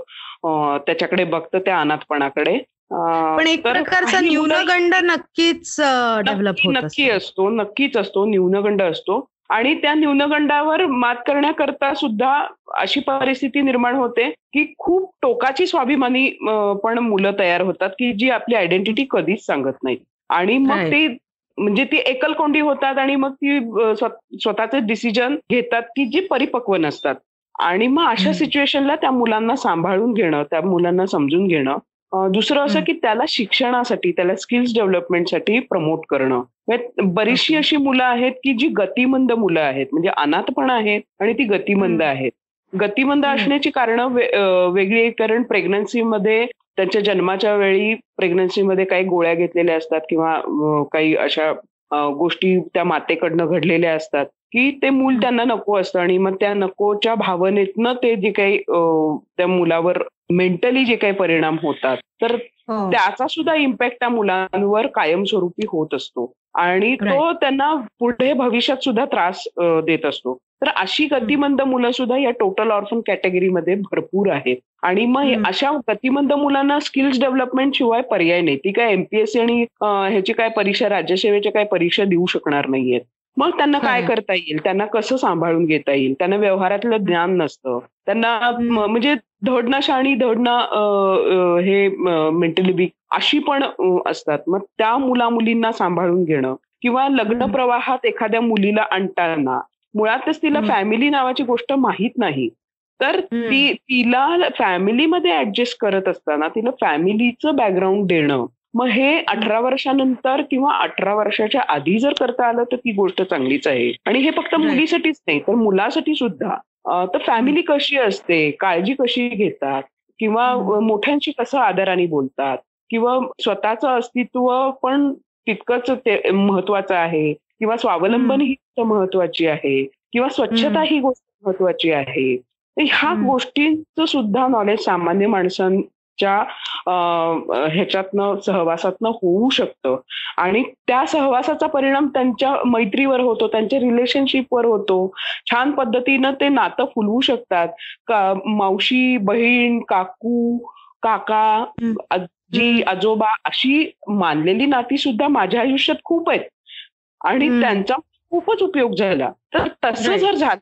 त्याच्याकडे बघतं त्या अनाथपणाकडे. पण एक प्रकारचा न्यूनगंड नक्कीच असतो, न्यूनगंड असतो. आणि त्या न्यूनगंडावर मात करण्याकरता सुद्धा अशी परिस्थिती निर्माण होते की खूप टोकाची स्वाभिमानी पण मुलं तयार होतात की जी आपली आयडेंटिटी कधीच सांगत नाही. आणि मग ते म्हणजे ती एकलकोंडी होतात आणि मग ती स्वतःचे डिसिजन घेतात की जी परिपक्व नसतात. आणि मग अशा सिच्युएशनला त्या मुलांना सांभाळून घेणं, त्या मुलांना समजून घेणं. दुसरं असं की त्याला शिक्षणासाठी, त्याला स्किल्स डेव्हलपमेंटसाठी प्रमोट करणं. बरीचशी अशी मुलं आहेत की जी गतिमंद मुलं आहेत, म्हणजे अनाथ पण आहेत आणि ती गतिमंद आहेत. गतिमंद असण्याची कारणं वेगळी, कारण प्रेग्नन्सीमध्ये त्यांच्या जन्माच्या वेळी प्रेग्नन्सीमध्ये काही गोळ्या घेतलेल्या असतात किंवा काही अशा गोष्टी त्या मातेकडनं घडलेल्या असतात की ते मूल त्यांना नको असतं. आणि मग त्या नकोच्या भावनेतनं ते जे काही त्या मुलावर मेंटली जे काही परिणाम होतात तर त्याचा सुद्धा इम्पॅक्ट त्या मुलांवर कायमस्वरूपी होत असतो आणि तो त्यांना पुढे भविष्यात सुद्धा त्रास देत असतो. तर अशी गतिमंद मुलं सुद्धा या टोटल ऑर्फन कॅटेगरीमध्ये भरपूर आहेत. आणि मग अशा गतिमंद मुलांना स्किल्स डेव्हलपमेंट शिवाय पर्याय नाही. ती काय एमपीएससी आणि ह्याची काय परीक्षा, राज्यसेवेच्या काय परीक्षा देऊ शकणार नाहीयेत. मग त्यांना काय करता येईल, त्यांना कसं सांभाळून घेता येईल, त्यांना व्यवहारातलं ज्ञान नसतं, त्यांना म्हणजे धडना शाणी धडना हे मेंटली वीक अशी पण असतात. मग त्या मुलामुलींना सांभाळून घेणं किंवा लग्न प्रवाहात एखाद्या मुलीला आणताना मुळातच तिला फॅमिली नावाची गोष्ट माहीत नाही तर तिला फॅमिलीमध्ये ऍडजस्ट करत असताना तिला फॅमिलीचं बॅकग्राऊंड देणं. मग हे 18 वर्षानंतर किंवा 18 वर्षाच्या आधी जर करता आलं तर ती गोष्ट चांगलीच आहे. आणि हे फक्त मुलीसाठीच नाही तर मुलासाठी सुद्धा. तर फॅमिली कशी असते, काळजी कशी घेतात किंवा मोठ्यांशी कसं आदराने बोलतात किंवा स्वतःचं अस्तित्व पण तितकंच ते महत्वाचं आहे किंवा स्वावलंबन ही गोष्ट महत्वाची आहे किंवा स्वच्छता ही गोष्ट महत्वाची आहे. ह्या गोष्टींचं सुद्धा नॉलेज सामान्य माणसांच्या ह्याच्यातनं सहवासातनं होऊ शकतं आणि त्या सहवासाचा परिणाम त्यांच्या मैत्रीवर होतो, त्यांच्या रिलेशनशिपवर होतो. छान पद्धतीनं ते नातं फुलवू शकतात. मावशी, बहीण, काकू, काका, आजी, आजोबा अशी मानलेली नाती सुद्धा माझ्या आयुष्यात खूप आहेत आणि त्यांचा खूपच उपयोग झाला. तर तसं जर झालं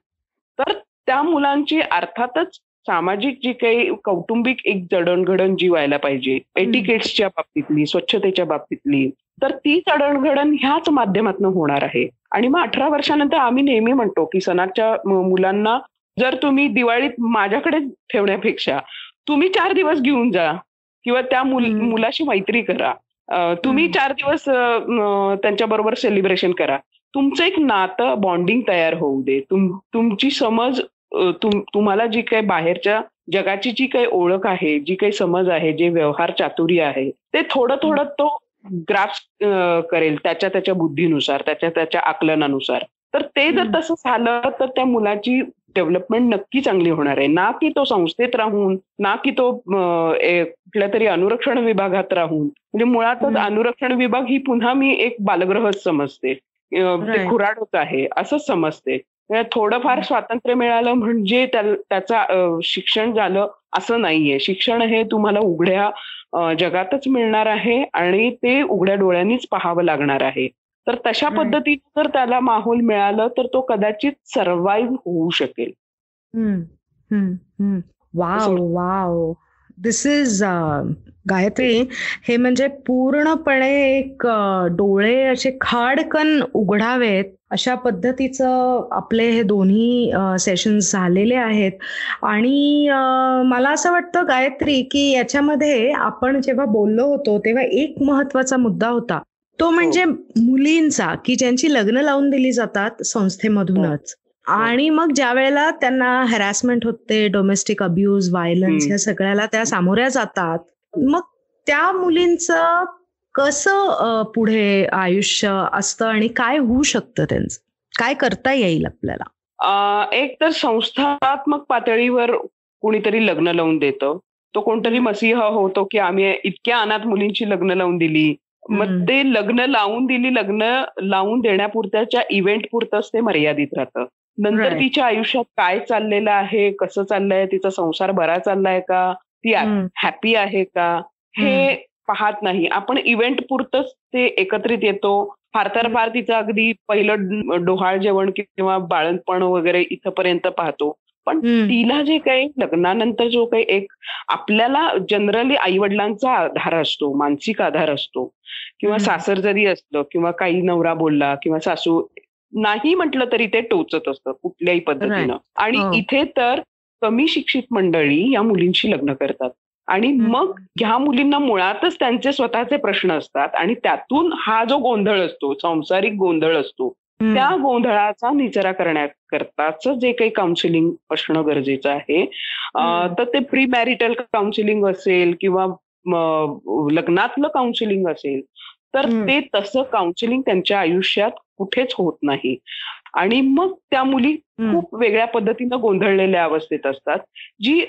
तर त्या मुलांची अर्थातच सामाजिक जी काही कौटुंबिक एक जडणघडण जी व्हायला पाहिजे, एटिकेट्सच्या बाबतीतली, स्वच्छतेच्या बाबतीतली, तर ती जडणघडण ह्याच माध्यमातून होणार आहे. आणि मग 18 वर्षानंतर आम्ही नेहमी म्हणतो की सणाच्या मुलांना जर तुम्ही दिवाळीत माझ्याकडे ठेवण्यापेक्षा तुम्ही 4 दिवस घेऊन जा किंवा त्या मुलाशी मैत्री करा, तुम्ही 4 दिवस त्यांच्याबरोबर सेलिब्रेशन करा, तुमचं एक नातं बॉन्डिंग तयार होऊ दे, तुमची समज, तुम्हाला जी काही बाहेरच्या जगाची जी काही ओळख आहे, जी काही समज आहे, जे व्यवहार चातुर्य आहे ते थोडं थोडं तो ग्रास्प करेल त्याच्या बुद्धीनुसार, त्याच्या आकलनानुसार. तर ते जर तसं झालं तर त्या मुलाची डेव्हलपमेंट नक्की चांगली होणार आहे. ना की तो संस्थेत राहून, ना की तो कुठल्या तरी अनुरक्षण विभागात राहून. म्हणजे मुळातच अनुरक्षण विभाग ही पुन्हा मी एक बालगृहच समजते, ते खुराडच आहे असं समजते. थोडंफार स्वातंत्र्य मिळालं म्हणजे त्याचा शिक्षण झालं असं नाहीये. शिक्षण हे तुम्हाला उघड्या जगातच मिळणार आहे आणि ते उघड्या डोळ्यांनीच पाहावं लागणार आहे. तर तशा पद्धतीने जर त्याला माहोल मिळालं तर तो कदाचित सर्वाईव्ह होऊ शकेल. Wow wow, this is Gayatri. हे म्हणजे पूर्णपणे एक डोळे असे खाडकन उघडावेत अशा पद्धतीचं आपले हे दोन्ही सेशन्स झालेले आहेत. आणि मला असं वाटतं गायत्री की याच्यामध्ये आपण जेव्हा बोललो होतो तेव्हा एक महत्त्वाचा मुद्दा होता तो म्हणजे मुलींचा, की ज्यांची लग्न लावून दिली जातात संस्थेमधूनच आणि मग ज्या वेळेला त्यांना हॅरॅसमेंट होते, डोमेस्टिक अब्यूज, व्हायलन्स या सगळ्याला त्या सामोऱ्या जातात, मग त्या मुलींचं कसं पुढे आयुष्य असतं आणि काय होऊ शकतं, त्यांचं काय करता येईल आपल्याला. एक तर संस्थात्मक पातळीवर कुणीतरी लग्न लावून देतं, तो कोणतरी मसीह होतो की आम्ही इतक्या अनाथ मुलींची लग्न लावून दिली. मग ते लग्न लावून देण्यापुरत्याच्या इव्हेंट पुरतंच ते मर्यादित राहतं. नंतर तिच्या आयुष्यात काय चाललेलं आहे, कसं चाललंय, तिचा संसार बरा चाललाय का, ती हॅपी आहे का, हे पाहत नाही. आपण इव्हेंट पुरतच ते एकत्रित येतो, फार तर फार तिचं अगदी पहिलं डोहाळ जेवण किंवा बाळंतपण वगैरे इथपर्यंत पाहतो. पण तिला जे काही लग्नानंतर जो काही एक आपल्याला जनरली आईवडिलांचा आधार असतो, मानसिक आधार असतो, किंवा सासर जरी असलं किंवा काही नवरा बोलला किंवा सासू नाही म्हटलं तरी ते टोचत असतं कुठल्याही पद्धतीनं. आणि इथे तर कमी शिक्षित मंडळी या मुलींशी लग्न करतात आणि मग ह्या मुलींना मुळातच त्यांचे स्वतःचे प्रश्न असतात आणि त्यातून हा जो गोंधळ असतो, सांसारिक गोंधळ असतो, त्या गोंधळाचा निचरा करण्याकरताच जे काही काउन्सिलिंग असणं गरजेचं आहे. तर ते प्री मॅरिटल काउन्सिलिंग असेल किंवा लग्नातलं काउन्सिलिंग असेल तर ते तसं काउन्सिलिंग त्यांच्या आयुष्यात कुठेच होत नाही. आणि मग त्या मुली खूप वेगळ्या पद्धतीनं गोंधळलेल्या अवस्थेत असतात, जी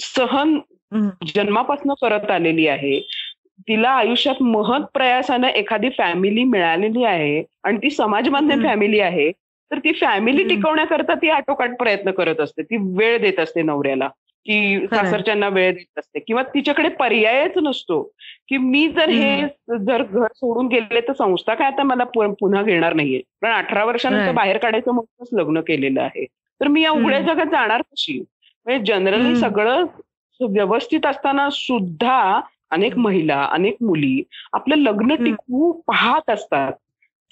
सहन जन्मापासून करत आलेली आहे, तिला आयुष्यात महत् प्रयासानं एखादी फॅमिली मिळालेली आहे आणि ती समाजमान्य फॅमिली आहे, तर ती फॅमिली टिकवण्याकरता ती आटोकाट प्रयत्न करत असते, ती वेळ देत असते नवऱ्याला, की सासरच्यांना वेळ देत असते, किंवा तिच्याकडे पर्यायच नसतो की मी जर हे जर घर सोडून गेले तर संस्था काय आता मला पुन्हा घेणार नाहीये, कारण 18 वर्षांनंतर बाहेर काढायचं म्हणूनच लग्न केलेलं आहे, तर मी या उघड्या जगात जाणार कशी. म्हणजे जनरली सगळं व्यवस्थित असताना सुद्धा अनेक महिला, अनेक मुली आपलं लग्न टिकवू पाहत असतात.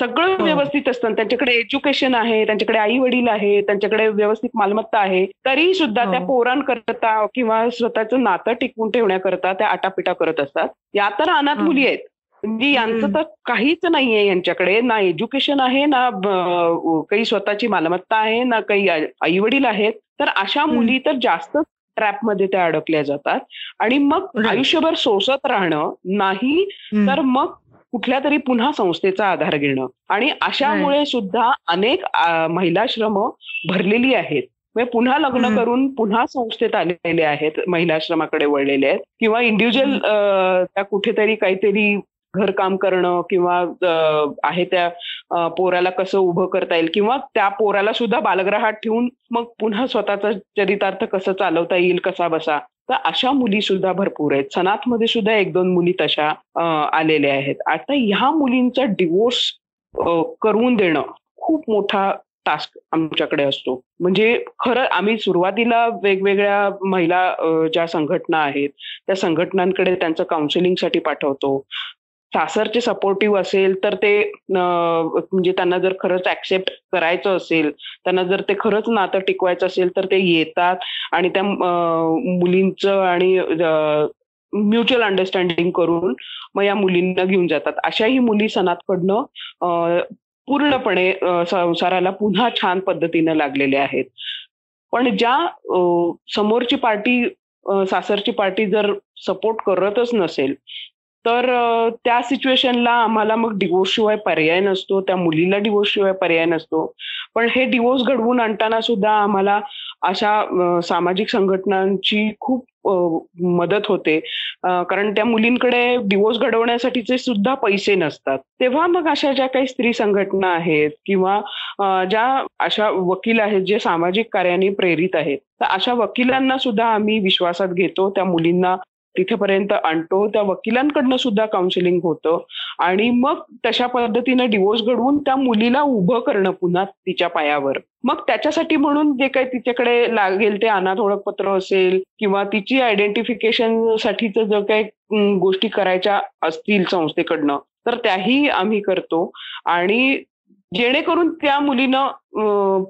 सगळं व्यवस्थित असतं, त्यांच्याकडे एज्युकेशन आहे, त्यांच्याकडे आई वडील आहे, त्यांच्याकडे व्यवस्थित मालमत्ता आहे, तरी सुद्धा त्या पोरांकरता किंवा स्वतःचं नातं टिकवून ठेवण्याकरता त्या आटापिटा करत असतात. या तर अनाथ मुली आहेत, म्हणजे यांचं तर काहीच नाहीये, यांच्याकडे ना एज्युकेशन आहे, ना काही स्वतःची मालमत्ता आहे, ना काही आई वडील आहेत. तर अशा मुली तर जास्त ट्रॅपमध्ये त्या अडकल्या जातात आणि मग आयुष्यभर सोसत राहणं, नाही तर मग कुठल्या तरी पुन्हा संस्थेचा आधार घेणं. आणि अशामुळे सुद्धा अनेक महिलाश्रम भरलेली आहेत, म्हणजे पुन्हा लग्न करून पुन्हा संस्थेत आलेले आहेत, महिलाश्रमाकडे वळलेले आहेत, किंवा इंडिव्हिज्युअल त्या कुठेतरी काहीतरी घरकाम करणं किंवा आहे त्या पोराला कसं उभं करता येईल किंवा त्या पोराला सुद्धा बालग्रहात ठेवून मग पुन्हा स्वतःचा चरितार्थ कसं चालवता येईल कसा बसा. तर अशा मुली सुद्धा भरपूर आहेत. सनातमध्ये सुद्धा 1-2 मुली तशा आलेल्या आहेत. आता ह्या मुलींचा डिवोर्स करून देणं खूप मोठा टास्क आमच्याकडे असतो. म्हणजे खरं आम्ही सुरुवातीला वेगवेगळ्या महिला ज्या संघटना आहेत त्या संघटनांकडे त्यांचं काउन्सिलिंगसाठी पाठवतो. सासरचे सपोर्टिव्ह असेल तर ते म्हणजे त्यांना जर खरंच ऍक्सेप्ट करायचं असेल, त्यांना जर ते खरंच नातं टिकवायचं असेल तर ते येतात आणि त्या मुलींचं आणि म्युच्युअल अंडरस्टँडिंग करून मग या मुलींना घेऊन जातात. अशाही मुली सनातकडनं पूर्णपणे संसाराला पुन्हा छान पद्धतीनं लागलेल्या आहेत. पण ज्या समोरची पार्टी, सासरची पार्टी जर सपोर्ट करतच नसेल तर त्या सिच्युएशनला आम्हाला मग डिवोर्स शिवाय पर्याय नसतो, त्या मुलीला डिवोर्स शिवाय पर्याय नसतो. पण हे डिवोर्स घडवून आणताना सुद्धा आम्हाला अशा सामाजिक संघटनांची खूप मदत होते, कारण त्या मुलींकडे डिवोर्स घडवण्यासाठीचे सुद्धा पैसे नसतात. तेव्हा मग अशा ज्या काही स्त्री संघटना आहेत किंवा ज्या अशा वकील आहेत जे सामाजिक कार्याने प्रेरित आहेत, तर अशा वकिलांना सुद्धा आम्ही विश्वासात घेतो, त्या मुलींना तिथेपर्यंत आणतो, त्या वकिलांकडनं सुद्धा काउन्सिलिंग होतं आणि मग तशा पद्धतीनं डिवोर्स घडवून त्या मुलीला उभं करणं पुन्हा तिच्या पायावर. मग त्याच्यासाठी म्हणून जे काही तिच्याकडे लागेल ते अनाथ ओळखपत्र असेल किंवा तिची आयडेंटिफिकेशन साठीचं जर काही गोष्टी करायच्या असतील संस्थेकडनं तर त्याही आम्ही करतो, आणि जेणेकरून त्या मुलीनं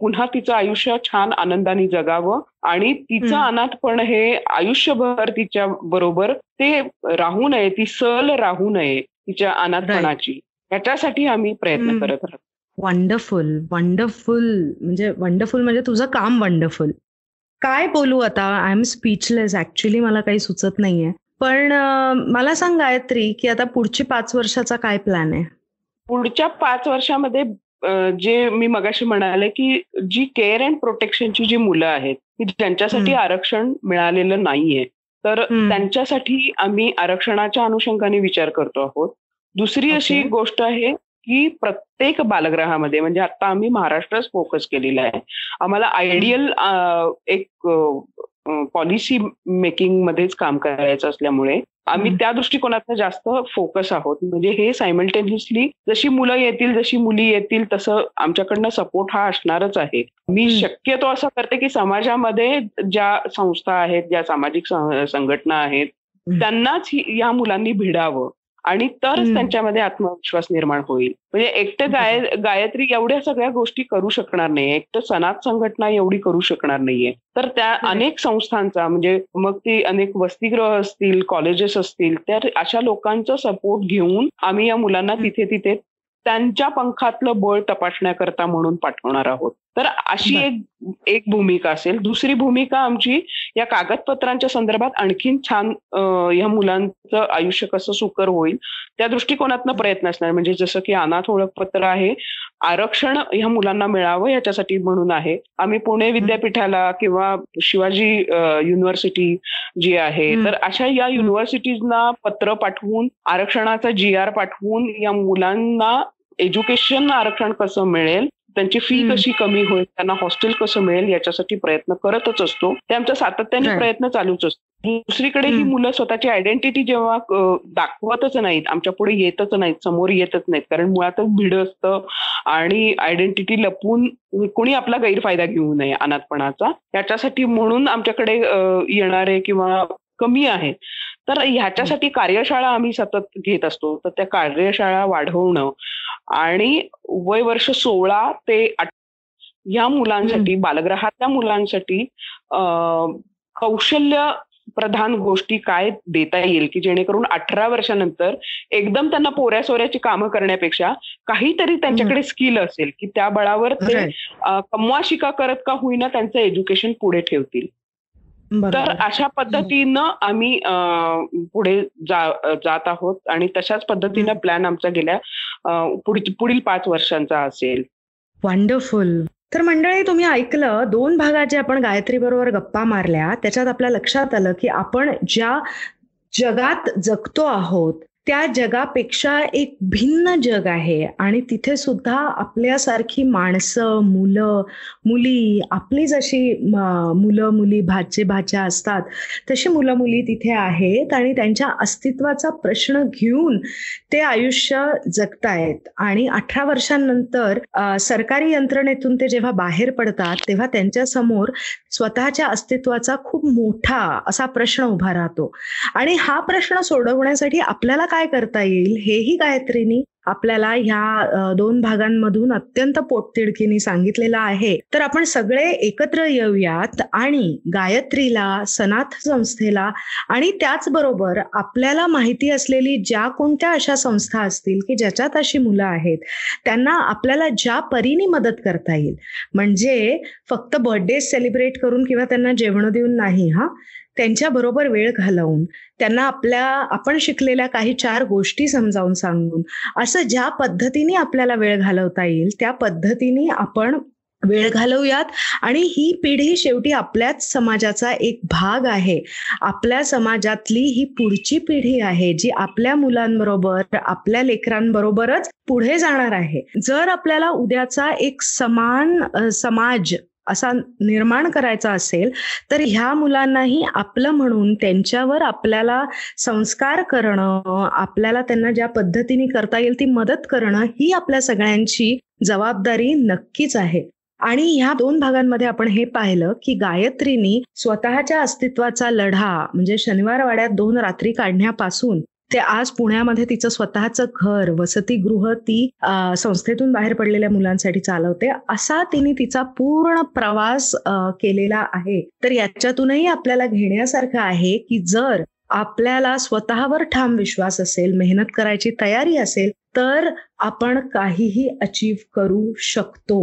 पुन्हा तिचं आयुष्य छान आनंदाने जगावं आणि तिचं अनाथपण हे आयुष्यभर तिच्या बरोबर ते राहू नये, ती सल राहू नये तिच्या अनाथपणाची, याच्यासाठी आम्ही प्रयत्न करत राहतो. वंडरफुल, वंडरफुल, म्हणजे वंडरफुल म्हणजे तुझं काम वंडरफुल. काय बोलू आता, आय एम स्पीचलेस ऍक्च्युली, मला काही सुचत नाहीये. पण मला सांग गायत्री की आता पुढची 5 वर्षाचा काय प्लॅन आहे? पुढच्या 5 वर्षामध्ये जे मी मगाशी म्हणाले की जी केअर अँड प्रोटेक्शनची जी मुलं आहेत की ज्यांच्यासाठी आरक्षण मिळालेलं नाहीये, तर त्यांच्यासाठी आम्ही आरक्षणाच्या अनुषंगाने विचार करतो आहोत. दुसरी अशी गोष्ट आहे की प्रत्येक बालगृहामध्ये, म्हणजे आता आम्ही महाराष्ट्रच फोकस केलेला आहे, आम्हाला आयडियल एक पॉलिसी मेकिंग मध्येच काम करायचं असल्यामुळे आम्ही त्या दृष्टिकोनातनं जास्त फोकस आहोत. म्हणजे हे सायमल्टेनियसली जशी मुलं येतील जशी मुली येतील तसं आमच्याकडनं सपोर्ट हा असणारच आहे. मी शक्यतो असं करते की समाजामध्ये ज्या संस्था आहेत ज्या सामाजिक संघटना आहेत त्यांनाच या मुलांनी भिडावं आणि तरच त्यांच्यामध्ये आत्मविश्वास निर्माण होईल. म्हणजे एकटं गायत्री एवढ्या सगळ्या गोष्टी करू शकणार नाही, एकटं सनात संघटना एवढी करू शकणार नाहीये. तर त्या अनेक संस्थांचा म्हणजे मग ती अनेक वसतिगृह असतील कॉलेजेस असतील तर अशा लोकांचा सपोर्ट घेऊन आम्ही या मुलांना तिथे तिथे त्यांच्या पंखातलं बळ तपासण्याकरता म्हणून पाठवणार आहोत. तर अशी एक भूमिका असेल. दुसरी भूमिका आमची या कागदपत्रांच्या संदर्भात आणखीन छान या मुलांचं आयुष्य कसं सुकर होईल त्या दृष्टिकोनातनं प्रयत्न असणार. म्हणजे जसं की अनाथ ओळखपत्र आहे, आरक्षण ह्या मुलांना मिळावं याच्यासाठी म्हणून आहे. आम्ही पुणे विद्यापीठाला किंवा शिवाजी युनिव्हर्सिटी जी आहे तर अशा या युनिव्हर्सिटीजना पत्र पाठवून आरक्षणाचा GR पाठवून या मुलांना एज्युकेशन आरक्षण कसं मिळेल, त्यांची फी कशी कमी होईल, त्यांना हॉस्टेल कसं मिळेल याच्यासाठी प्रयत्न करतच असतो. ते आमचा सातत्याने प्रयत्न चालूच असतो. दुसरीकडे ही मुलं स्वतःची आयडेंटिटी जेव्हा दाखवतच नाहीत, आमच्या पुढे येतच नाहीत, समोर येतच नाहीत, कारण मुळातच भीड असतं आणि आयडेंटिटी लपवून कोणी आपला गैरफायदा घेऊ नये अनाथपणाचा, याच्यासाठी म्हणून आमच्याकडे येणारे किंवा कमी आहे. तर ह्याच्यासाठी कार्यशाळा आम्ही सतत घेत असतो. तर त्या कार्यशाळा वाढवणं आणि वय वर्ष 16 ते 18 या मुलांसाठी, बालगृहातल्या मुलांसाठी कौशल्य प्रधान गोष्टी काय देता येईल की जेणेकरून 18 वर्षानंतर एकदम त्यांना पोऱ्या सोऱ्याची कामं करण्यापेक्षा काहीतरी त्यांच्याकडे स्किल असेल की त्या बळावर ते कमवा शिका करत का होईना त्यांचं एज्युकेशन पुढे ठेवतील. तर अशा पद्धतीनं आम्ही पुढे जात आहोत आणि तशाच पद्धतीनं प्लॅन आमचा गेल्या पुढील 5 वर्षांचा असेल. वंडरफुल. तर मंडळी, तुम्ही ऐकलं, 2 भागात जे आपण गायत्री बरोबर गप्पा मारल्या त्याच्यात आपल्या लक्षात आलं की आपण ज्या जगात जगतो आहोत त्या जगापेक्षा एक भिन्न जग आहे आणि तिथे सुद्धा आपल्यासारखी माणसं, मुलं मुली, आपली जशी मुलं मुली भाचे भाच्या असतात तशी मुलं मुली तिथे आहेत आणि त्यांच्या अस्तित्वाचा प्रश्न घेऊन ते आयुष्य जगतायत. आणि 18 वर्षांनंतर सरकारी यंत्रणेतून ते जेव्हा बाहेर पडतात तेव्हा त्यांच्यासमोर स्वतःच्या अस्तित्वाचा खूप मोठा असा प्रश्न उभा राहतो आणि हा प्रश्न सोडवण्यासाठी आपल्याला काय करता येईल हेही गायत्रीनी आपल्याला ह्या 2 भागांमधून अत्यंत पोटतिडकीने सांगितलेलं आहे. तर आपण सगळे एकत्र येऊयात आणि गायत्रीला, सनाथ संस्थेला आणि त्याचबरोबर आपल्याला माहिती असलेली ज्या कोणत्या अशा संस्था असतील की ज्याच्यात अशी मुलं आहेत त्यांना आपल्याला ज्या परीने मदत करता येईल, म्हणजे फक्त बर्थडे सेलिब्रेट करून किंवा त्यांना जेवण देऊन नाही, त्यांच्याबरोबर वेळ घालवून, त्यांना आपण शिकलेल्या काही 4 गोष्टी समजावून सांगून, असं ज्या पद्धतीने आपल्याला वेळ घालवता येईल त्या पद्धतीने आपण वेळ घालवूयात. आणि ही पिढी शेवटी आपल्याच समाजाचा एक भाग आहे. आपल्या समाजातली ही पुढची पिढी आहे जी आपल्या मुलांबरोबर, आपल्या लेकरांबरोबरच पुढे जाणार आहे. जर आपल्याला उद्याचा एक समान समाज असा निर्माण करायचा असेल तर ह्या मुलांनाही आपलं म्हणून त्यांच्यावर आपल्याला संस्कार करणं, आपल्याला त्यांना ज्या पद्धतीने करता येईल ती मदत करणं ही आपल्या सगळ्यांची जबाबदारी नक्कीच आहे. आणि ह्या 2 भागांमध्ये आपण हे पाहिलं की गायत्रीनी स्वतःच्या अस्तित्वाचा लढा, म्हणजे शनिवारवाड्यात 2 रात्री काढण्यापासून ते आज पुण्यामध्ये तिचं स्वतःचं घर, वसतिगृह ती संस्थेतून बाहेर पडलेल्या मुलांसाठी चालवते, असा तिने तिचा पूर्ण प्रवास केलेला आहे. तर याच्यातूनही आपल्याला घेण्यासारखं आहे की जर आपल्याला स्वतःवर ठाम विश्वास असेल, मेहनत करायची तयारी असेल तर आपण काहीही अचीव्ह करू शकतो.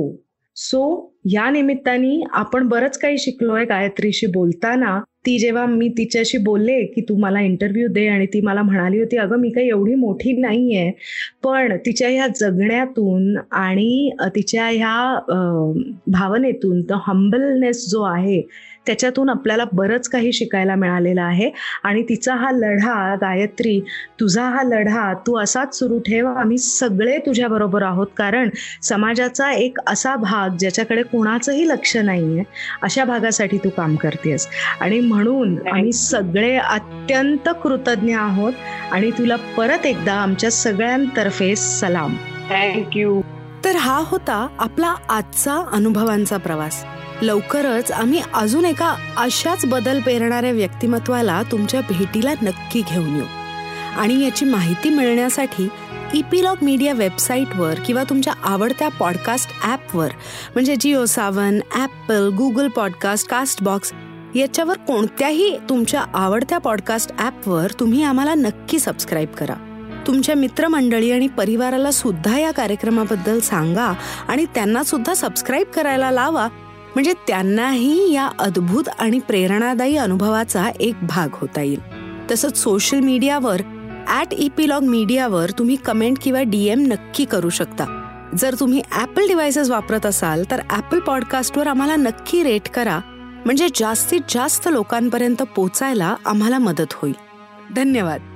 सो या निमित्ताने आपण बरंच काही शिकलोय गायत्रीशी बोलताना. ती जेव्हा मी तिच्याशी बोलले की तू मला इंटरव्ह्यू दे आणि ती मला म्हणाली होती अगं मी काही एवढी मोठी नाहीये, पण तिच्या ह्या जगण्यातून आणि तिच्या ह्या भावनेतून, तो हंबलनेस जो आहे त्याच्यातून आपल्याला बरंच काही शिकायला मिळालेलं आहे. आणि तिचा हा लढा, गायत्री तुझा हा लढा तू असाच सुरू ठेव, आम्ही सगळे तुझ्याबरोबर आहोत. कारण समाजाचा एक असा भाग ज्याच्याकडे कोणाचंही लक्ष नाही आहे, अशा भागासाठी तू काम करतेस आणि म्हणून आम्ही सगळे अत्यंत कृतज्ञ आहोत आणि तुला परत एकदा आमच्या सगळ्यांतर्फे सलाम. थँक्यू. तर हा होता आपला आजचा अनुभवांचा प्रवास. लवकरच आम्ही अजून एका अशाच बदल पेरणाऱ्या व्यक्तिमत्वाला तुमच्या भेटीला नक्की घेऊन येऊ. आणि याची माहिती मिळण्यासाठी इपिलॉग मीडिया वेबसाईटवर किंवा तुमच्या आवडत्या पॉडकास्ट ॲपवर, म्हणजे Jio Saavn, Apple, Google podcast, Castbox याच्यावर कोणत्याही तुमच्या आवडत्या पॉडकास्ट ॲपवर तुम्ही आम्हाला नक्की सबस्क्राईब करा. तुमच्या मित्रमंडळी आणि परिवाराला सुद्धा या कार्यक्रमाबद्दल सांगा आणि त्यांना सुद्धा सबस्क्राईब करायला लावा, म्हणजे त्यांनाही या अद्भुत आणि प्रेरणादायी अनुभवाचा एक भाग होता येईल. तसंच सोशल मीडियावर @epilogmediaवर तुम्ही कमेंट किंवा DM नक्की करू शकता. जर तुम्ही ॲपल डिव्हायसेस वापरत असाल तर ॲपल पॉडकास्टवर आम्हाला नक्की रेट करा, म्हणजे जास्तीत जास्त लोकांपर्यंत पोचायला आम्हाला मदत होईल. धन्यवाद.